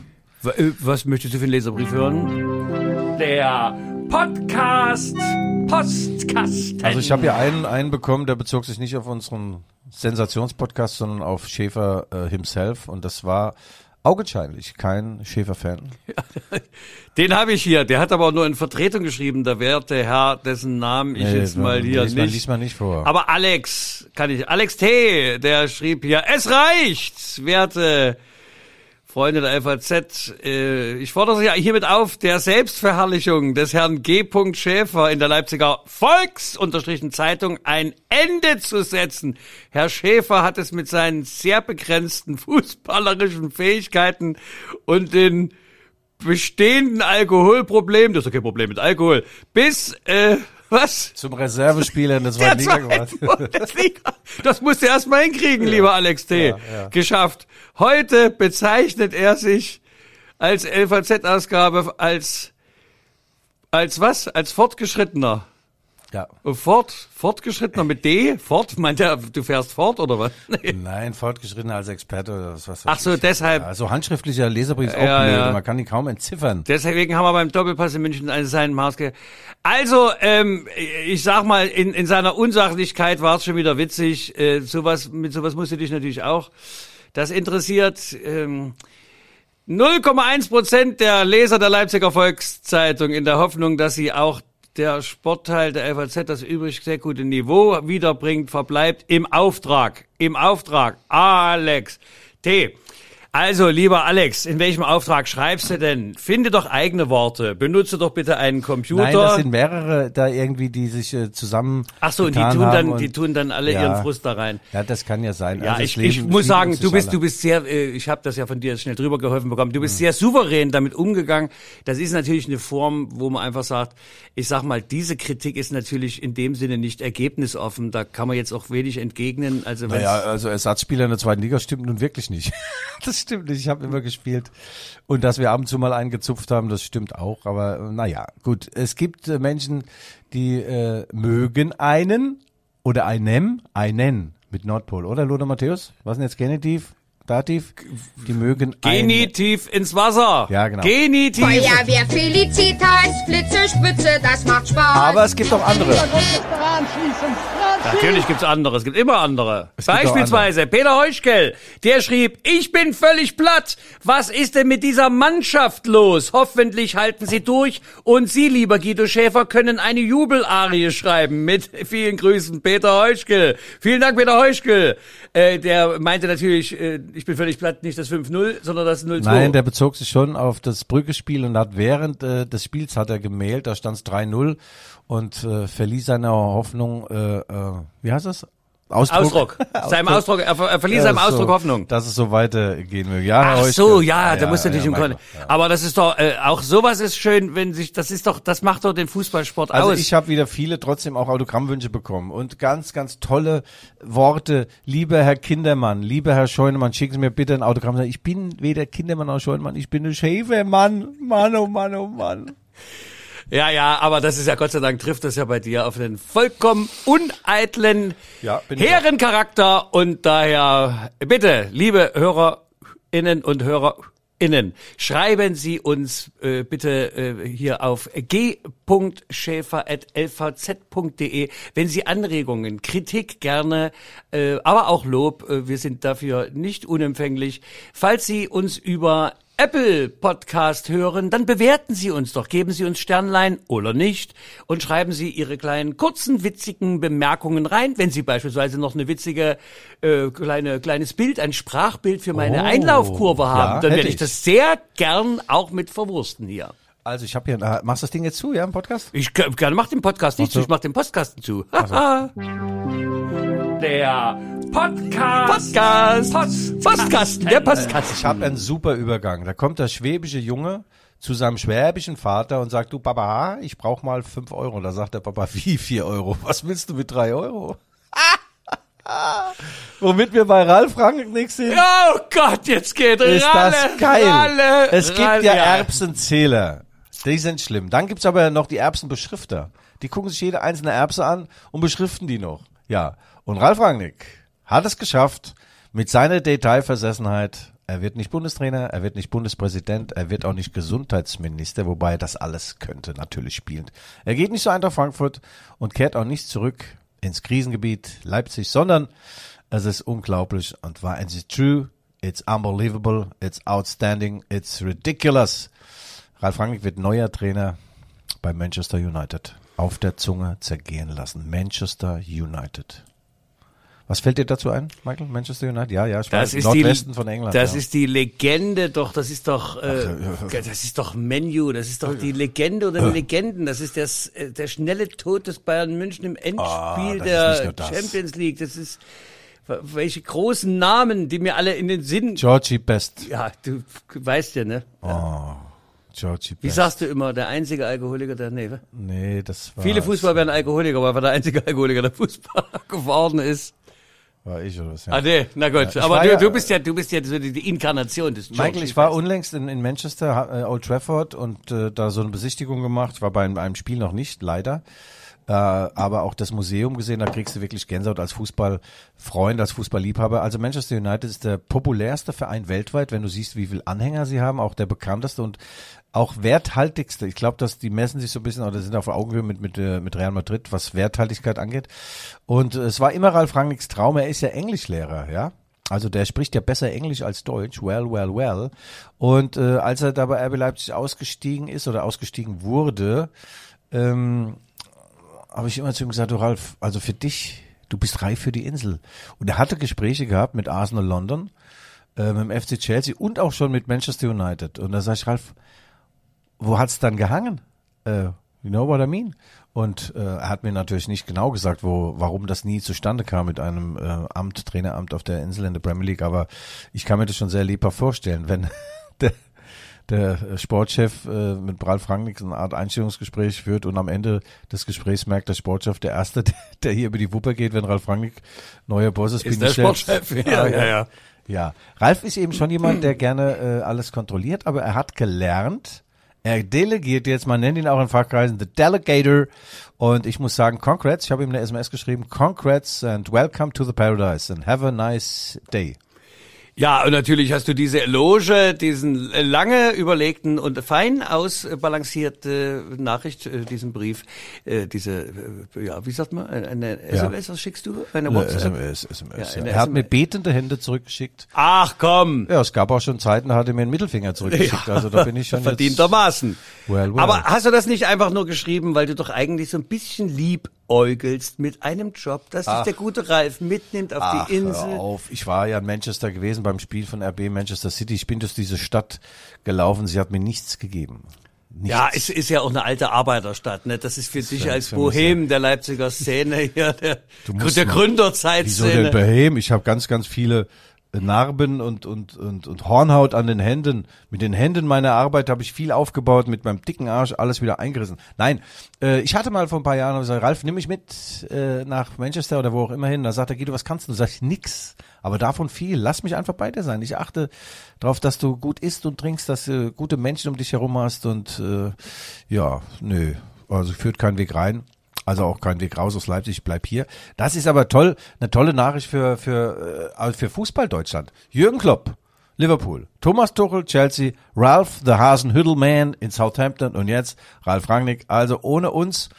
Was möchtest du für einen Leserbrief hören? Der Postkasten. Also ich habe ja einen bekommen, der bezog sich nicht auf unseren Sensationspodcast, sondern auf Schäfer himself. Und das war augenscheinlich kein Schäfer-Fan. Ja, den habe ich hier. Der hat aber auch nur in Vertretung geschrieben. Der werte Herr, dessen Namen ich jetzt mal hier nicht. Diesmal nicht vor. Aber Alex kann ich. Alex T., der schrieb hier, es reicht, werte Freunde der FAZ, ich fordere Sie hiermit auf, der Selbstverherrlichung des Herrn G. Schäfer in der Leipziger Volkszeitung ein Ende zu setzen. Herr Schäfer hat es mit seinen sehr begrenzten fußballerischen Fähigkeiten und den bestehenden Alkoholproblemen, das ist kein Problem mit Alkohol, bis was? Zum Reservespieler in der zweiten Liga gemacht. Das musst du erstmal hinkriegen, ja, lieber Alex T. Ja. Geschafft. Heute bezeichnet er sich als LVZ-Ausgabe als was? Als Fortgeschrittener. Ja. Fortgeschrittener mit D? Fort? Meint er, du fährst fort oder was? Nee. Nein, Fortgeschrittener als Experte oder was. Ach so, deshalb. Ja, also handschriftlicher Leserbrief ist auch blöd. Ja. Man kann die kaum entziffern. Deswegen haben wir beim Doppelpass in München seinen Maß. Also, ich sag mal, in seiner Unsachlichkeit war es schon wieder witzig. Mit sowas musst du dich natürlich auch. Das interessiert. 0,1% der Leser der Leipziger Volkszeitung in der Hoffnung, dass sie auch der Sportteil der FAZ das übrigens sehr gute Niveau wiederbringt, verbleibt im Auftrag. Im Auftrag. Alex T. Also, lieber Alex, in welchem Auftrag schreibst du denn? Finde doch eigene Worte. Benutze doch bitte einen Computer. Nein, das sind mehrere da irgendwie, die sich zusammen. Ach so, und die tun dann alle ja, ihren Frust da rein. Ja, das kann ja sein. Ja, also ich muss sagen, du bist sehr, ich habe das ja von dir schnell drüber geholfen bekommen. Du bist sehr souverän damit umgegangen. Das ist natürlich eine Form, wo man einfach sagt, ich sag mal, diese Kritik ist natürlich in dem Sinne nicht ergebnisoffen. Da kann man jetzt auch wenig entgegnen. Also naja, also Ersatzspieler in der zweiten Liga stimmt nun wirklich nicht. Das stimmt nicht, ich habe immer gespielt. Und dass wir ab und zu mal eingezupft haben, das stimmt auch. Aber naja, gut. Es gibt Menschen, die mögen einen oder einen mit Nordpol. Oder, Lothar Matthäus? Was denn jetzt Genitiv? Dativ? Die mögen Genitiv ins Wasser. Ja, genau. Genitiv. Feuerwehr, Felicitas, Flitze, Spitze, das macht Spaß. Aber es gibt auch andere. Natürlich gibt's andere, es gibt immer andere. Beispielsweise Peter Heuschkel, der schrieb, ich bin völlig platt. Was ist denn mit dieser Mannschaft los? Hoffentlich halten sie durch. Und Sie, lieber Guido Schäfer, können eine Jubelarie schreiben. Mit vielen Grüßen, Peter Heuschkel. Vielen Dank, Peter Heuschkel. Der meinte natürlich, ich bin völlig platt, nicht das 5-0, sondern das 0-2. Nein, der bezog sich schon auf das Brügge-Spiel und hat während des Spiels hat er gemailt, da stand es 3-0. Und verließ seine Hoffnung, wie heißt das? Ausdruck. Seinem Ausdruck, er verließ seinem Ausdruck Hoffnung. Dass es so weitergehen möge. Ja, ach so, ja, da muss natürlich im Grunde. Aber das ist doch, auch sowas ist schön, wenn sich, das macht doch den Fußballsport aus. Also ich habe wieder viele trotzdem auch Autogrammwünsche bekommen und ganz, ganz tolle Worte. Lieber Herr Kindermann, lieber Herr Scheunemann, schicken Sie mir bitte ein Autogramm. Ich bin weder Kindermann noch Scheunemann, ich bin nur Schäfermann. Mann, oh Mann, oh Mann. Ja, aber das ist ja Gott sei Dank trifft das ja bei dir auf den vollkommen uneitlen, hehren Charakter und daher bitte, liebe HörerInnen und HörerInnen, schreiben Sie uns bitte hier auf g.schäfer@lvz.de, wenn Sie Anregungen, Kritik gerne, aber auch Lob, wir sind dafür nicht unempfänglich, falls Sie uns über Apple Podcast hören, dann bewerten Sie uns doch, geben Sie uns Sternlein oder nicht und schreiben Sie Ihre kleinen, kurzen, witzigen Bemerkungen rein, wenn Sie beispielsweise noch eine witzige, kleines Bild, ein Sprachbild für meine Einlaufkurve haben, dann werde ich das sehr gern auch mit verwursten hier. Also ich habe hier, machst du das Ding jetzt zu, ja, im Podcast? Ich mach den Podcast nicht zu, ich mach den Podcasten zu. Der Podcast. Ich habe einen super Übergang. Da kommt der schwäbische Junge zu seinem schwäbischen Vater und sagt, du Papa, ich brauch mal 5 €. Da sagt der Papa, wie 4 €? Was willst du mit 3 €? Womit wir bei Ralf Rangnick sind. Oh Gott, jetzt geht Ralle. Ist das geil. Es gibt ja Erbsenzähler. Die sind schlimm. Dann gibt's aber noch die Erbsenbeschrifter. Die gucken sich jede einzelne Erbse an und beschriften die noch. Ja, und Ralf Rangnick hat es geschafft mit seiner Detailversessenheit. Er wird nicht Bundestrainer, er wird nicht Bundespräsident, er wird auch nicht Gesundheitsminister, wobei er das alles könnte, natürlich spielend. Er geht nicht so Eintracht Frankfurt und kehrt auch nicht zurück ins Krisengebiet Leipzig, sondern es ist unglaublich und war es ist true, it's unbelievable, it's outstanding, it's ridiculous. Ralf Rangnick wird neuer Trainer bei Manchester United. Auf der Zunge zergehen lassen. Manchester United. Was fällt dir dazu ein, Michael? Manchester United? Ja, ich weiß, Nordwesten von England. Das ist die Legende doch, das ist doch Menu, das ist doch die Legende oder die Legenden, das ist der schnelle Tod des Bayern München im Endspiel der Champions League, das ist, welche großen Namen, die mir alle in den Sinn... Georgie Best. Ja, du weißt ja, ne? Ja. Oh. Wie sagst du immer, der einzige Alkoholiker der Newe? Nee, das war... Viele Fußballer werden Alkoholiker, aber der einzige Alkoholiker, der Fußballer geworden ist. War ich oder was? Ja. Ah nee, na gut. Ja, aber du bist ja so die Inkarnation des George. Michael, ich war unlängst in Manchester, Old Trafford und da so eine Besichtigung gemacht. Ich war bei einem Spiel noch nicht, leider. Aber auch das Museum gesehen, da kriegst du wirklich Gänsehaut als Fußballfreund, als Fußballliebhaber. Also Manchester United ist der populärste Verein weltweit, wenn du siehst, wie viel Anhänger sie haben, auch der bekannteste und auch werthaltigste. Ich glaube, dass die messen sich so ein bisschen, oder sind auf Augenhöhe mit Real Madrid, was Werthaltigkeit angeht. Und es war immer Ralf Rangnicks Traum, er ist ja Englischlehrer, ja. Also der spricht ja besser Englisch als Deutsch, well. Und als er da bei RB Leipzig ausgestiegen ist oder ausgestiegen wurde, habe ich immer zu ihm gesagt, du Ralf, also für dich, du bist reif für die Insel. Und er hatte Gespräche gehabt mit Arsenal London, mit dem FC Chelsea und auch schon mit Manchester United. Und da sage ich, Ralf, wo hat's dann gehangen? You know what I mean? Und er hat mir natürlich nicht genau gesagt, warum das nie zustande kam mit einem Traineramt auf der Insel in der Premier League, aber ich kann mir das schon sehr lebhaft vorstellen, wenn der Sportchef mit Ralf Rangnick eine Art Einstellungsgespräch führt und am Ende des Gesprächs merkt der Sportchef, der Erste, der hier über die Wupper geht, wenn Ralf Rangnick neuer Boss ist, bin ich selbst. Sportchef, ja. Ralf ist eben schon jemand, der gerne alles kontrolliert, aber er hat gelernt, er delegiert jetzt, man nennt ihn auch in Fachkreisen The Delegator, und ich muss sagen, congrats, ich habe ihm eine SMS geschrieben, congrats and welcome to the paradise and have a nice day. Ja, und natürlich hast du diese Eloge, diesen lange überlegten und fein ausbalancierte Nachricht, diesen Brief, wie sagt man, eine SMS, was schickst du? Eine WhatsApp? SMS. Er hat mir betende Hände zurückgeschickt. Ach komm! Ja, es gab auch schon Zeiten, da hat er mir einen Mittelfinger zurückgeschickt, also da bin ich schon verdientermaßen. Well. Aber hast du das nicht einfach nur geschrieben, weil du doch eigentlich so ein bisschen liebäugelst mit einem Job, dass dich der gute Ralf mitnimmt auf die Insel? Hör auf. Ich war ja in Manchester gewesen beim Spiel von RB Manchester City. Ich bin durch diese Stadt gelaufen. Sie hat mir nichts gegeben. Nichts. Ja, es ist ja auch eine alte Arbeiterstadt, ne? Das ist für dich als Bohem der Leipziger Szene hier, der Gründerzeitszene. Wieso denn Bohem? Ich habe ganz, ganz viele Narben und Hornhaut an den Händen. Mit den Händen meiner Arbeit habe ich viel aufgebaut, mit meinem dicken Arsch alles wieder eingerissen. Nein, ich hatte mal vor ein paar Jahren gesagt, Ralf, nimm mich mit nach Manchester oder wo auch immer hin. Da sagt er, Guido, was kannst du? Sag ich, nix, aber davon viel. Lass mich einfach bei dir sein. Ich achte darauf, dass du gut isst und trinkst, dass du gute Menschen um dich herum hast und also führt kein Weg rein. Also auch kein Weg raus aus Leipzig, ich bleib hier. Das ist aber toll, eine tolle Nachricht für Fußball Deutschland. Jürgen Klopp, Liverpool, Thomas Tuchel, Chelsea, Ralf the Hasenhüttelmann in Southampton und jetzt Ralf Rangnick. Also ohne uns,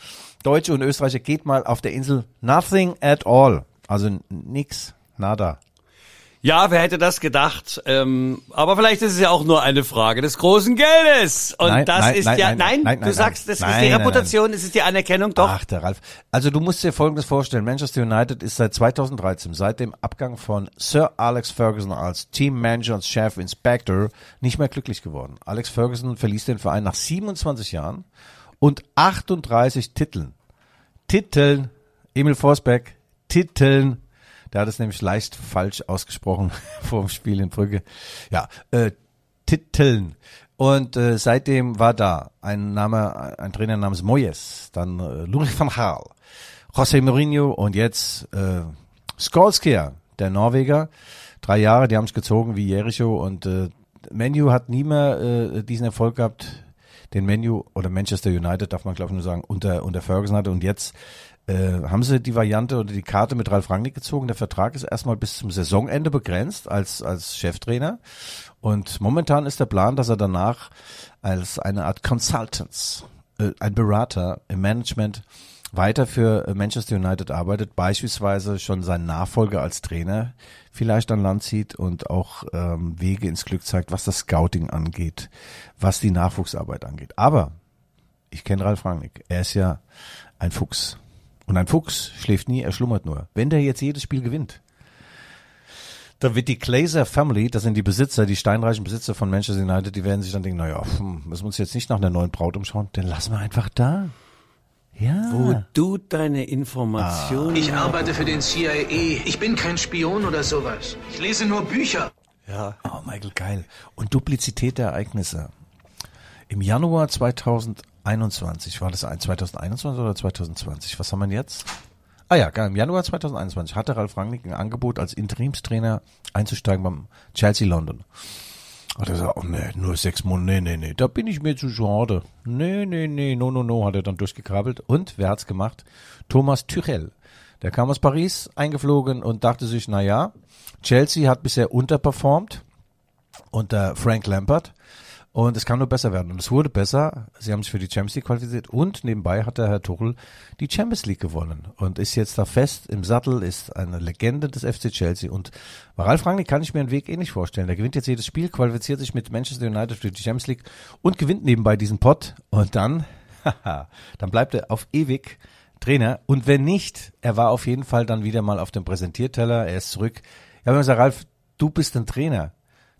Deutsche und Österreicher, geht mal auf der Insel nothing at all. Also nix, nada. Ja, wer hätte das gedacht? Aber vielleicht ist es ja auch nur eine Frage des großen Geldes. Und das ist die Reputation, das ist die Anerkennung, doch. Ach, der Ralf. Also du musst dir Folgendes vorstellen. Manchester United ist seit 2013, seit dem Abgang von Sir Alex Ferguson als Teammanager und Chef Inspector, nicht mehr glücklich geworden. Alex Ferguson verließ den Verein nach 27 Jahren und 38 Titeln. Emil Forsberg, der hat es nämlich leicht falsch ausgesprochen vor dem Spiel in Brügge. Ja, Titeln. Und seitdem war da ein Trainer namens Moyes, dann Louis van Gaal, José Mourinho und jetzt Solskjaer, der Norweger. 3 Jahre, die haben es gezogen wie Jericho. Und Man U hat nie mehr diesen Erfolg gehabt, den Man U oder Manchester United, darf man glaube ich nur sagen, unter Ferguson hatte. Und jetzt haben sie die Variante oder die Karte mit Ralf Rangnick gezogen. Der Vertrag ist erstmal bis zum Saisonende begrenzt als Cheftrainer. Und momentan ist der Plan, dass er danach als eine Art Consultants, ein Berater im Management weiter für Manchester United arbeitet, beispielsweise schon seinen Nachfolger als Trainer vielleicht an Land zieht und auch Wege ins Glück zeigt, was das Scouting angeht, was die Nachwuchsarbeit angeht. Aber ich kenne Ralf Rangnick. Er ist ja ein Fuchs. Und ein Fuchs schläft nie, er schlummert nur. Wenn der jetzt jedes Spiel gewinnt, dann wird die Glazer Family, das sind die Besitzer, die steinreichen Besitzer von Manchester United, die werden sich dann denken, naja, müssen wir uns jetzt nicht nach einer neuen Braut umschauen, dann lassen wir einfach da. Ja. Wo du deine Informationen... Ich arbeite für den CIA, ich bin kein Spion oder sowas. Ich lese nur Bücher. Ja. Oh, Michael, geil. Und Duplizität der Ereignisse. Im Januar 2021, war das 2021 oder 2020? Was haben wir jetzt? Ah ja, im Januar 2021 hatte Ralf Rangnick ein Angebot, als Interimstrainer einzusteigen beim Chelsea London. Hat er gesagt, oh nee, nur 6 Monate, nee, da bin ich mir zu schade. Nee, hat er dann durchgekrabbelt. Und wer hat's gemacht? Thomas Tuchel. Der kam aus Paris, eingeflogen und dachte sich, naja, Chelsea hat bisher unterperformt unter Frank Lampard. Und es kann nur besser werden. Und es wurde besser. Sie haben sich für die Champions League qualifiziert. Und nebenbei hat der Herr Tuchel die Champions League gewonnen. Und ist jetzt da fest im Sattel, ist eine Legende des FC Chelsea. Und bei Ralf Rangnick kann ich mir einen Weg nicht vorstellen. Der gewinnt jetzt jedes Spiel, qualifiziert sich mit Manchester United für die Champions League und gewinnt nebenbei diesen Pott. Und dann dann bleibt er auf ewig Trainer. Und wenn nicht, er war auf jeden Fall dann wieder mal auf dem Präsentierteller, er ist zurück. Ich habe mir gesagt, Ralf, du bist ein Trainer.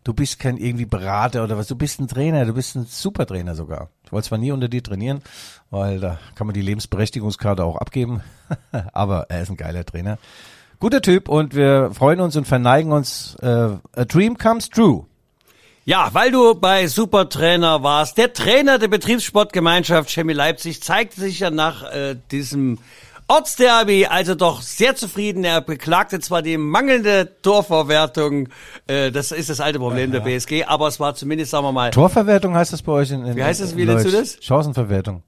Du bist kein irgendwie Berater oder was, du bist ein Trainer, du bist ein Supertrainer sogar. Ich wollte zwar nie unter dir trainieren, weil da kann man die Lebensberechtigungskarte auch abgeben, aber er ist ein geiler Trainer. Guter Typ und wir freuen uns und verneigen uns. A dream comes true. Ja, weil du bei Supertrainer warst, der Trainer der Betriebssportgemeinschaft Chemie Leipzig zeigte sich ja nach diesem Ortsderby, also doch sehr zufrieden. Er beklagte zwar die mangelnde Torverwertung, das ist das alte Problem der BSG, aber es war zumindest, sagen wir mal... Torverwertung heißt das bei euch in wie heißt das, wie nennst du das? Chancenverwertung.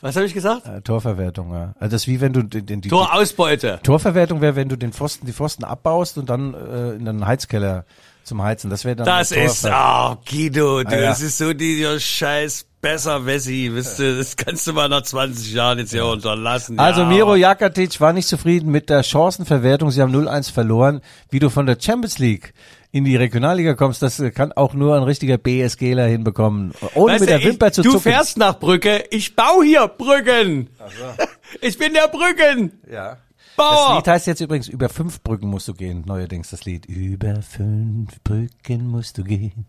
Was habe ich gesagt? Torverwertung, ja. Also das ist wie wenn du... die Torausbeute. Torverwertung wäre, wenn du die Pfosten abbaust und dann in den Heizkeller zum Heizen. Das wäre dann... Das ist... Oh, Guido, du, das ist so dieser Scheiß... Besser, Wessi, wisst ihr, das kannst du mal nach 20 Jahren jetzt hier unterlassen. Also ja. Miro Jakatić war nicht zufrieden mit der Chancenverwertung. Sie haben 0-1 verloren. Wie du von der Champions League in die Regionalliga kommst, das kann auch nur ein richtiger BSGler hinbekommen. Ohne weißt mit der Wimper zu zucken. Du fährst nach Brügge, ich baue hier Brüggen. Ach so. Ich bin der Brüggen. Ja. Bauer. Das Lied heißt jetzt übrigens, über 5 Brücken musst du gehen, neuerdings das Lied. Über 5 Brücken musst du gehen.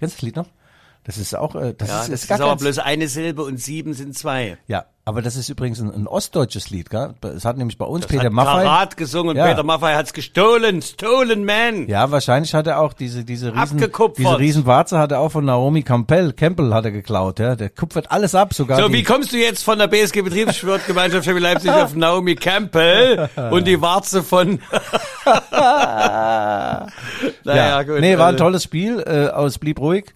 Kennst du das Lied noch? Das ist auch, das ist aber bloß eine Silbe und 7 sind 2. Ja, aber das ist übrigens ein ostdeutsches Lied, gell? Es hat nämlich bei uns das Peter Maffay. Karat gesungen und Peter Maffay hat's gestohlen, stolen man. Ja, wahrscheinlich hat er auch diese Riesenwarze hat er auch von Naomi Campbell hat er geklaut, ja. Der kupfert alles ab sogar. So, wie kommst du jetzt von der BSG Betriebssportgemeinschaft Chemie Leipzig auf Naomi Campbell und die Warze von naja, gut. Nee, war ein tolles Spiel, es blieb ruhig.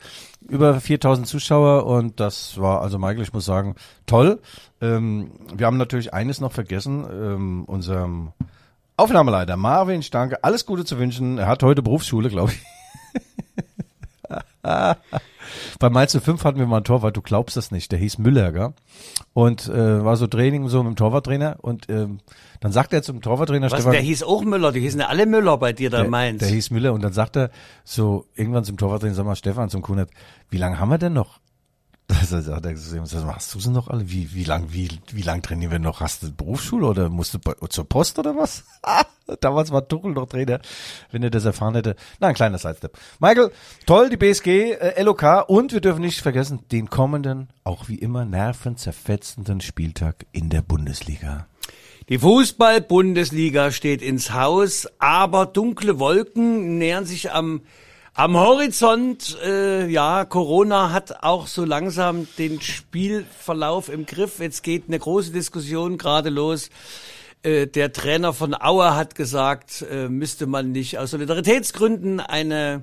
Über 4000 Zuschauer und das war, also Michael, ich muss sagen, toll. Wir haben natürlich eines noch vergessen, unserem Aufnahmeleiter Marvin Stanke alles Gute zu wünschen. Er hat heute Berufsschule, glaube ich. Bei Mainz 05 hatten wir mal einen Torwart, du glaubst das nicht, der hieß Müller, gell? Und war so Training so mit dem Torwarttrainer und dann sagt er zum Torwarttrainer... Was, Stefan, der hieß auch Müller, die hießen ja alle Müller bei dir da in Mainz. Der hieß Müller und dann sagt er so irgendwann zum Torwarttrainer, sag mal Stefan, zum Kunert, wie lange haben wir denn noch? Da sagt er, was machst du denn noch alle? Wie lang trainieren wir noch? Hast du Berufsschule oder musst du zur Post oder was? Damals war Tuchel noch Trainer, wenn er das erfahren hätte. Na, ein kleiner Sidestep. Michael, toll, die BSG, LOK und wir dürfen nicht vergessen, den kommenden, auch wie immer nervenzerfetzenden Spieltag in der Bundesliga. Die Fußball-Bundesliga steht ins Haus, aber dunkle Wolken nähern sich am Horizont, Corona hat auch so langsam den Spielverlauf im Griff. Jetzt geht eine große Diskussion gerade los. Der Trainer von Aue hat gesagt, müsste man nicht aus Solidaritätsgründen eine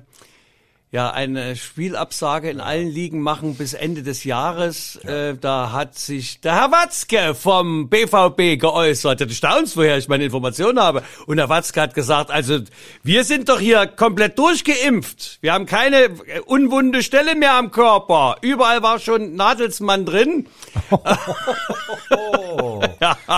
Spielabsage in allen Ligen machen bis Ende des Jahres. Ja. Da hat sich der Herr Watzke vom BVB geäußert. Du staunst, woher ich meine Informationen habe. Und Herr Watzke hat gesagt, also wir sind doch hier komplett durchgeimpft. Wir haben keine unwunde Stelle mehr am Körper. Überall war schon Nagelsmann drin.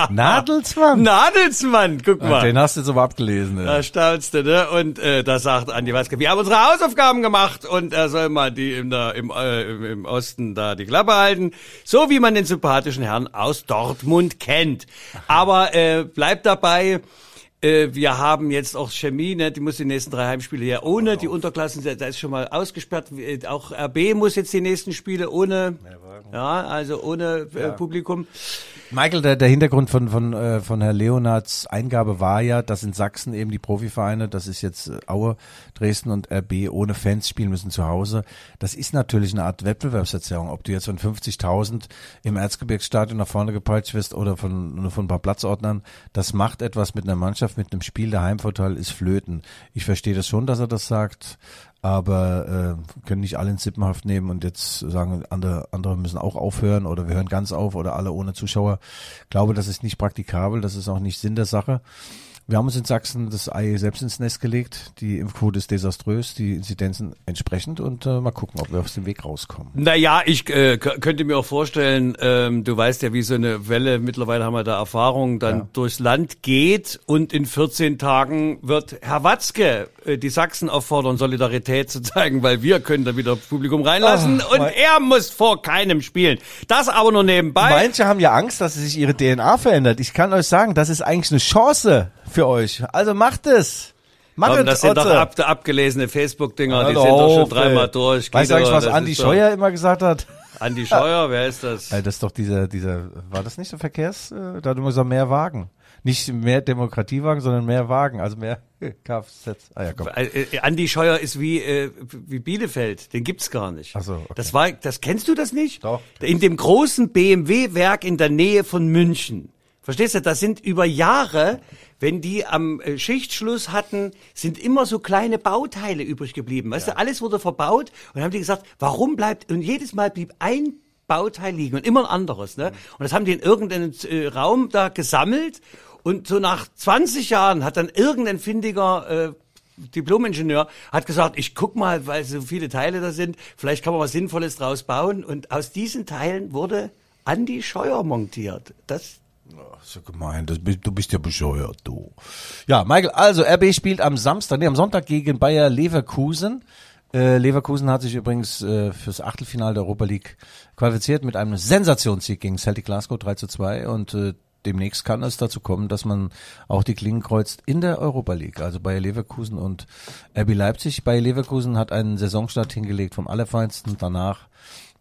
Nagelsmann, guck mal. Den hast du jetzt aber abgelesen. Ja. Da staunst du, ne? Und da sagt Andi Watzke, wir haben unsere Hausaufgaben gemacht. Und er soll mal die im Osten da die Klappe halten, so wie man den sympathischen Herrn aus Dortmund kennt. Aber bleibt dabei, wir haben jetzt auch Chemie, ne? Die muss die nächsten 3 Heimspiele ja ohne, die Unterklassen, da ist schon mal ausgesperrt, auch RB muss jetzt die nächsten Spiele ohne, Publikum. Michael, der Hintergrund von Herr Leonards Eingabe war ja, dass in Sachsen eben die Profivereine, das ist jetzt Aue, Dresden und RB, ohne Fans spielen müssen zu Hause. Das ist natürlich eine Art Wettbewerbsverzerrung, ob du jetzt von 50.000 im Erzgebirgsstadion nach vorne gepeitscht wirst oder nur von ein paar Platzordnern. Das macht etwas mit einer Mannschaft, mit einem Spiel. Der Heimvorteil ist flöten. Ich verstehe das schon, dass er das sagt. Aber können nicht alle in Sippenhaft nehmen und jetzt sagen, andere müssen auch aufhören oder wir hören ganz auf oder alle ohne Zuschauer. Ich glaube, das ist nicht praktikabel, das ist auch nicht Sinn der Sache. Wir haben uns in Sachsen das Ei selbst ins Nest gelegt. Die Impfquote ist desaströs, die Inzidenzen entsprechend und mal gucken, ob wir aus dem Weg rauskommen. Naja, ich könnte mir auch vorstellen, du weißt ja, wie so eine Welle, mittlerweile haben wir da Erfahrung, dann durchs Land geht und in 14 Tagen wird Herr Watzke die Sachsen auffordern, Solidarität zu zeigen, weil wir können da wieder Publikum reinlassen und er muss vor keinem spielen. Das aber nur nebenbei. Manche haben ja Angst, dass sich ihre DNA verändert. Ich kann euch sagen, das ist eigentlich eine Chance für euch. Also macht es. Macht es, das sind doch abgelesene Facebook-Dinger, die sind doch schon dreimal durch. Weißt du eigentlich, was Andi Scheuer immer gesagt hat? Andi Scheuer, wer ist das? Das ist doch dieser, war das nicht der Verkehrs? Da hat immer gesagt, mehr Wagen. Nicht mehr Demokratiewagen, sondern mehr Wagen, also mehr Kfz. Andi Scheuer ist wie Bielefeld, den gibt's gar nicht. Ach so, okay. Das kennst du das nicht? Doch. In dem großen BMW-Werk in der Nähe von München. Verstehst du, das sind über Jahre, wenn die am Schichtschluss hatten, sind immer so kleine Bauteile übrig geblieben. Weißt du, alles wurde verbaut und haben die gesagt, warum bleibt, und jedes Mal blieb ein Bauteil liegen und immer ein anderes, ne? Und das haben die in irgendeinem Raum da gesammelt und so nach 20 Jahren hat dann irgendein findiger Diplomingenieur hat gesagt, ich guck mal, weil so viele Teile da sind, vielleicht kann man was Sinnvolles draus bauen und aus diesen Teilen wurde Andi Scheuer montiert. Das ist ja gemein, du bist ja bescheuert, du. Ja, Michael, also RB spielt am Sonntag gegen Bayer Leverkusen. Leverkusen hat sich übrigens fürs Achtelfinale der Europa League qualifiziert mit einem Sensationssieg gegen Celtic Glasgow 3:2 und demnächst kann es dazu kommen, dass man auch die Klingen kreuzt in der Europa League, also Bayer Leverkusen und RB Leipzig. Bayer Leverkusen hat einen Saisonstart hingelegt vom Allerfeinsten, danach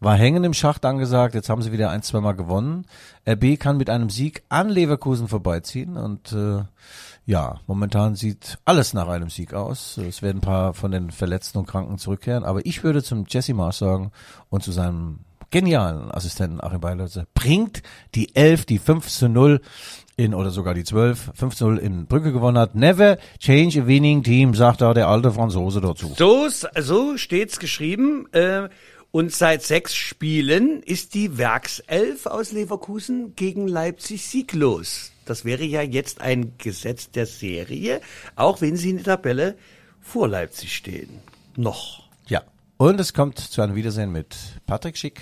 war Hängen im Schacht angesagt, jetzt haben sie wieder 1-2-mal gewonnen. RB kann mit einem Sieg an Leverkusen vorbeiziehen und momentan sieht alles nach einem Sieg aus. Es werden ein paar von den Verletzten und Kranken zurückkehren, aber ich würde zum Jesse Marsch sagen und zu seinem genialen Assistenten Achim Bayerlotze, bringt die 11, die 5:0 oder sogar die 12, 5:0 in Brügge gewonnen hat. Never change a winning team, sagt da der alte Franzose dazu. So steht's geschrieben. Und seit 6 Spielen ist die Werkself aus Leverkusen gegen Leipzig sieglos. Das wäre ja jetzt ein Gesetz der Serie, auch wenn sie in der Tabelle vor Leipzig stehen. Noch. Ja, und es kommt zu einem Wiedersehen mit Patrick Schick,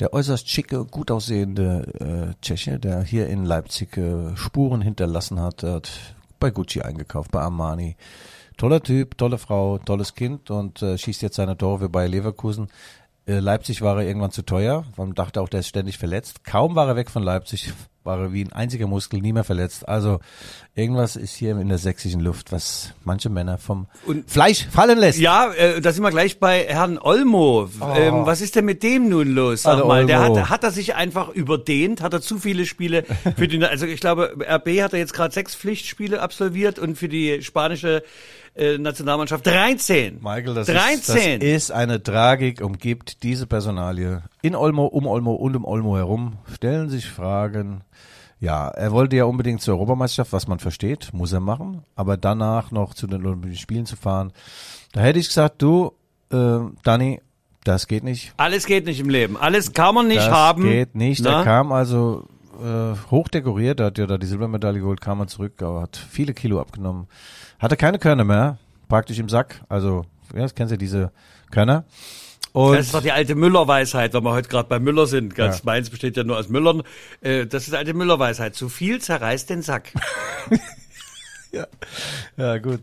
der äußerst schicke, gut aussehende Tscheche, der hier in Leipzig Spuren hinterlassen hat. Er hat bei Gucci eingekauft, bei Armani. Toller Typ, tolle Frau, tolles Kind und schießt jetzt seine Tore für Bayer Leverkusen. Leipzig war er irgendwann zu teuer, man dachte auch, der ist ständig verletzt. Kaum war er weg von Leipzig, war er wie ein einziger Muskel, nie mehr verletzt. Also irgendwas ist hier in der sächsischen Luft, was manche Männer vom Fleisch fallen lässt. Ja, da sind wir gleich bei Herrn Olmo. Was ist denn mit dem nun los? Sag also mal, der hat er sich einfach überdehnt, hat er zu viele Spiele für die, also ich glaube, RB hat er jetzt gerade 6 Pflichtspiele absolviert und für die spanische Nationalmannschaft 13. Michael, das ist eine Tragik, umgibt diese Personalie in Olmo, um Olmo und um Olmo herum. Stellen sich Fragen. Ja, er wollte ja unbedingt zur Europameisterschaft, was man versteht, muss er machen. Aber danach noch zu den Olympischen Spielen zu fahren, da hätte ich gesagt, du, Dani, das geht nicht. Alles geht nicht im Leben. Alles kann man nicht haben. Das geht nicht. Na? Er kam also hochdekoriert, hat ja da die Silbermedaille geholt, kam er zurück, aber hat viele Kilo abgenommen. Hatte keine Körner mehr, praktisch im Sack. Also, ja, das kennst du, diese Körner. Und das ist doch die alte Müller-Weisheit, wenn wir heute gerade bei Müller sind. Ganz Mainz besteht ja nur aus Müllern. Das ist alte Müller-Weisheit. Zu viel zerreißt den Sack. Ja, gut.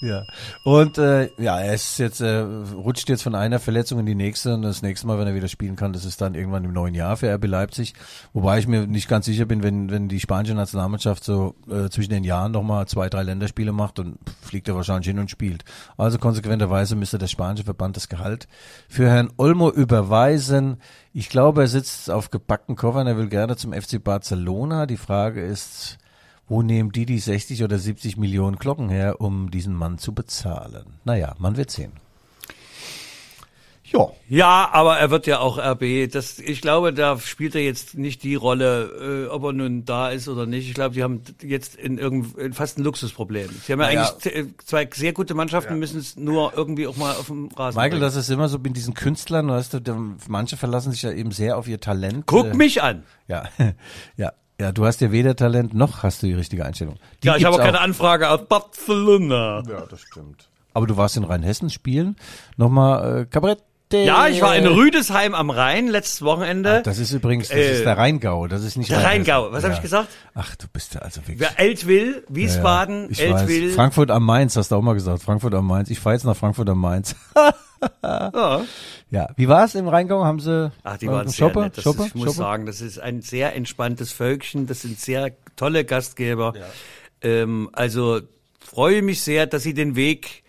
Ja. Und er ist jetzt rutscht jetzt von einer Verletzung in die nächste und das nächste Mal, wenn er wieder spielen kann, das ist dann irgendwann im neuen Jahr für RB Leipzig. Wobei ich mir nicht ganz sicher bin, wenn die spanische Nationalmannschaft so zwischen den Jahren nochmal 2-3 Länderspiele macht, dann fliegt er wahrscheinlich hin und spielt. Also konsequenterweise müsste der spanische Verband das Gehalt für Herrn Olmo überweisen. Ich glaube, er sitzt auf gebackenen Koffern, er will gerne zum FC Barcelona. Die Frage ist, wo nehmen die 60 oder 70 Millionen Glocken her, um diesen Mann zu bezahlen? Naja, man wird sehen. Jo. Ja, aber er wird ja auch RB. Ich glaube, da spielt er jetzt nicht die Rolle, ob er nun da ist oder nicht. Ich glaube, die haben jetzt fast ein Luxusproblem. Sie haben eigentlich zwei sehr gute Mannschaften, müssen es nur irgendwie auch mal auf dem Rasen Michael, bringen. Das ist immer so mit diesen Künstlern, weißt du, manche verlassen sich ja eben sehr auf ihr Talent. Guck mich an! Ja, ja. Ja, du hast ja weder Talent, noch hast du die richtige Einstellung. Die ja, ich habe auch keine Anfrage aus Barcelona. Ja, das stimmt. Aber du warst in Rheinhessen spielen. Nochmal Kabarett. Ja, ich war in Rüdesheim am Rhein letztes Wochenende. Ach, das ist übrigens, das ist der Rheingau, das ist nicht der Rheingau. Was habe ich gesagt? Ach, du bist ja also wirklich. Eltville, Wiesbaden, ja, Eltville. Weiß. Frankfurt am Mainz, hast du auch mal gesagt. Frankfurt am Mainz. Ich fahre jetzt nach Frankfurt am Mainz. Ja. Ja, wie war es im Rheingau? Haben sie? Ach, die waren sehr nett. Ich muss sagen, das ist ein sehr entspanntes Völkchen. Das sind sehr tolle Gastgeber. Ja. Also freue mich sehr, dass sie den Weg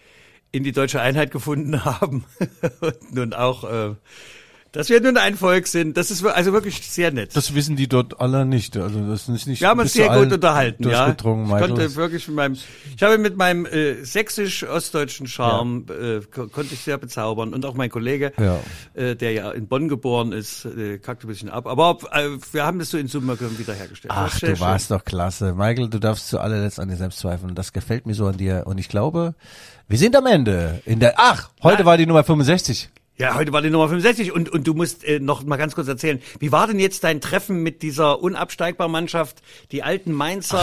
in die deutsche Einheit gefunden haben und nun auch, dass wir nun ein Volk sind. Das ist also wirklich sehr nett. Das wissen die dort alle nicht. Also das ist nicht. Wir haben uns sehr gut unterhalten. Ja. Ich konnte wirklich mit meinem sächsisch-ostdeutschen Charme konnte ich sehr bezaubern, und auch mein Kollege, der ja in Bonn geboren ist, kackte ein bisschen ab. Aber wir haben das so in Summe wiederhergestellt. Ach, du warst doch klasse, Michael. Du darfst zu allerletzt an dir selbst zweifeln. Das gefällt mir so an dir. Und ich glaube, wir sind am Ende. Heute war die Nummer 65. Ja, heute war die Nummer 65. Und du musst noch mal ganz kurz erzählen, wie war denn jetzt dein Treffen mit dieser unabsteigbaren Mannschaft, die alten Mainzer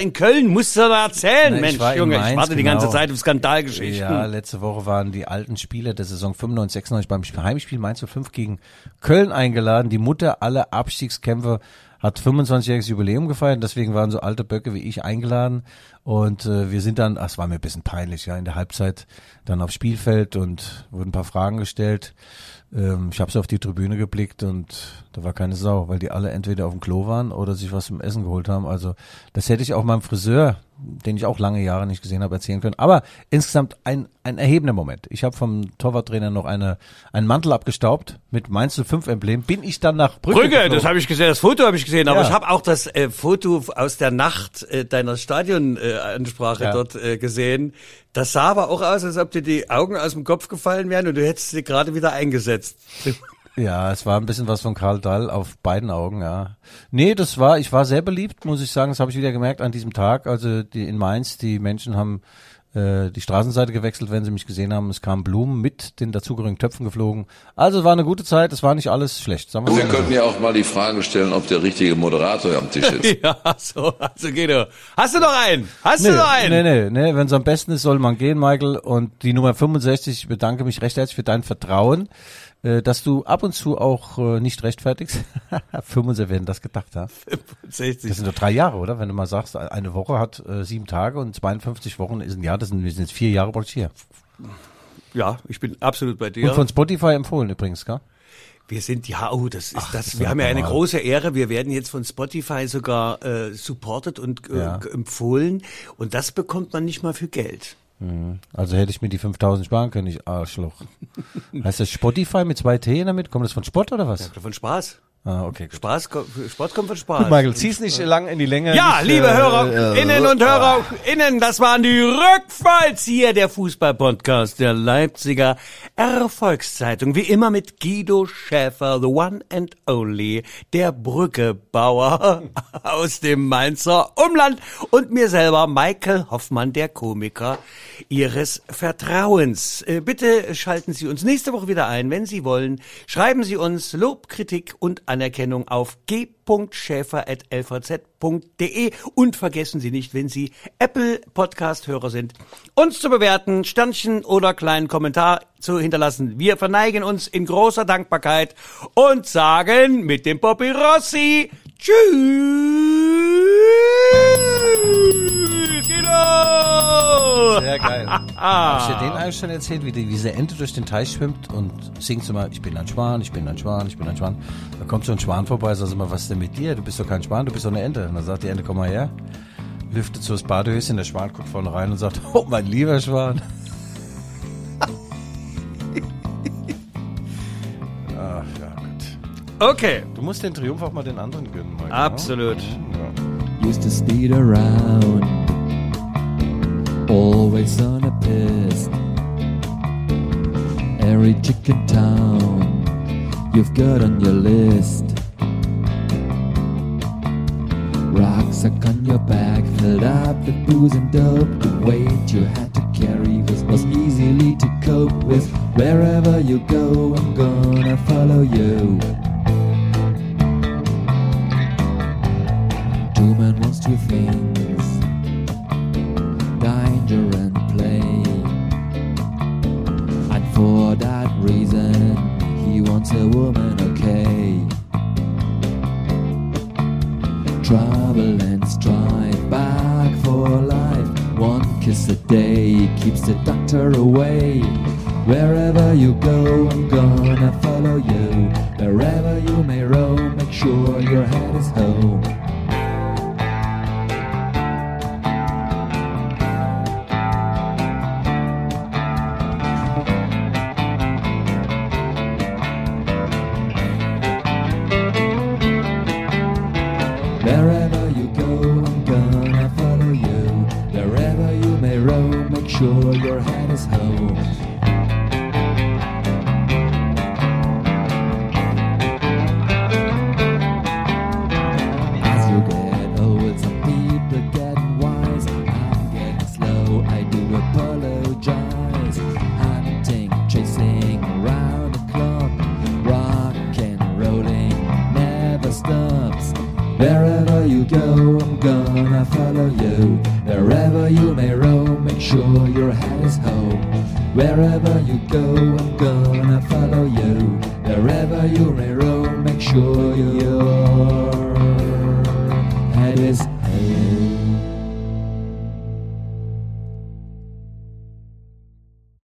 in Köln? Musst du da erzählen, ich warte die ganze Zeit auf Skandalgeschichten. Ja, letzte Woche waren die alten Spieler der Saison 95, 96 beim Heimspiel Mainz 05 gegen Köln eingeladen. Die Mutter aller Abstiegskämpfer hat 25-jähriges Jubiläum gefeiert, deswegen waren so alte Böcke wie ich eingeladen, und wir sind dann, es war mir ein bisschen peinlich, in der Halbzeit dann aufs Spielfeld und wurden ein paar Fragen gestellt. Ich habe so auf die Tribüne geblickt und da war keine Sau, weil die alle entweder auf dem Klo waren oder sich was zum Essen geholt haben. Also das hätte ich auch meinem Friseur, den ich auch lange Jahre nicht gesehen habe, erzählen können. Aber insgesamt ein erhebender Moment. Ich habe vom Torwarttrainer noch einen Mantel abgestaubt mit Mainz 05-Emblem. Bin ich dann nach Brügge, das habe ich gesehen, das Foto habe ich gesehen. Aber ich habe auch das Foto aus der Nacht deiner Stadionansprache dort gesehen. Das sah aber auch aus, als ob dir die Augen aus dem Kopf gefallen wären und du hättest sie gerade wieder eingesetzt. Ja, es war ein bisschen was von Karl Dahl auf beiden Augen, ja. Nee, ich war sehr beliebt, muss ich sagen, das habe ich wieder gemerkt an diesem Tag. Also in Mainz, die Menschen haben die Straßenseite gewechselt, wenn sie mich gesehen haben. Es kamen Blumen mit den dazugehörigen Töpfen geflogen. Also es war eine gute Zeit, es war nicht alles schlecht. Wir könnten ja auch mal die Frage stellen, ob der richtige Moderator am Tisch ist. Ja, so, also Guido. Hast du noch einen? Nee, wenn es am besten ist, soll man gehen, Michael. Und die Nummer 65, ich bedanke mich recht herzlich für dein Vertrauen, dass du ab und zu auch nicht rechtfertigst. 65, wer denn das gedacht hat? 65. Das sind doch 3 Jahre, oder? Wenn du mal sagst, eine Woche hat 7 Tage und 52 Wochen ist ein Jahr. Wir sind jetzt 4 Jahre praktisch hier. Ja, ich bin absolut bei dir. Und von Spotify empfohlen übrigens, gell? Wir sind, wir haben ja eine große Ehre. Wir werden jetzt von Spotify sogar supported und empfohlen. Und das bekommt man nicht mal für Geld. Also hätte ich mir die 5.000 sparen können, ich Arschloch. Heißt das Spotify mit 2 T damit? Kommt das von Spott oder was? Ja, von Spaß. Ah, okay. Gut. Sport kommt von Spaß. Gut, Michael, zieh's nicht lang in die Länge. Ja, nicht, liebe HörerInnen und HörerInnen, das waren die Rückfallzieher, der Fußball-Podcast der Leipziger Volkszeitung. Wie immer mit Guido Schäfer, the one and only, der Brückebauer aus dem Mainzer Umland, und mir selber, Michael Hoffmann, der Komiker Ihres Vertrauens. Bitte schalten Sie uns nächste Woche wieder ein, wenn Sie wollen. Schreiben Sie uns Lob, Kritik und Anerkennung auf g.schäfer@lvz.de, und vergessen Sie nicht, wenn Sie Apple-Podcast-Hörer sind, uns zu bewerten, Sternchen oder kleinen Kommentar zu hinterlassen. Wir verneigen uns in großer Dankbarkeit und sagen mit dem Poppy Rossi Tschüss! Guido! Sehr geil. Hab ich dir den eigentlich schon erzählt, wie diese Ente durch den Teich schwimmt und singt immer, ich bin ein Schwan, ich bin ein Schwan, ich bin ein Schwan. Da kommt so ein Schwan vorbei, sagt immer, was ist denn mit dir? Du bist doch kein Schwan, du bist doch eine Ente. Und dann sagt die Ente, komm mal her, lüftet so das Badehöschen, der Schwan guckt vorne rein und sagt, oh, mein lieber Schwan. Ach ja, gut. Okay. Du musst den Triumph auch mal den anderen gönnen, Michael. Absolut. Ja. Used to speed around, always on a piss, every chicken town you've got on your list. Rucksack on your back, filled up with booze and dope. The weight you had to carry was easily to cope with. Wherever you go, I'm gonna follow you. human was to things, danger and play. And for that reason, he wants a woman, okay. Trouble and strife, back for life. One kiss a day keeps the doctor away. Wherever you go, I'm gonna follow you. Wherever you may roam, make sure your head is home. Wherever you go, I'm gonna follow you. Wherever you may roam, make sure your head is home. Wherever you go, I'm gonna follow you. Wherever you may roam, make sure your head is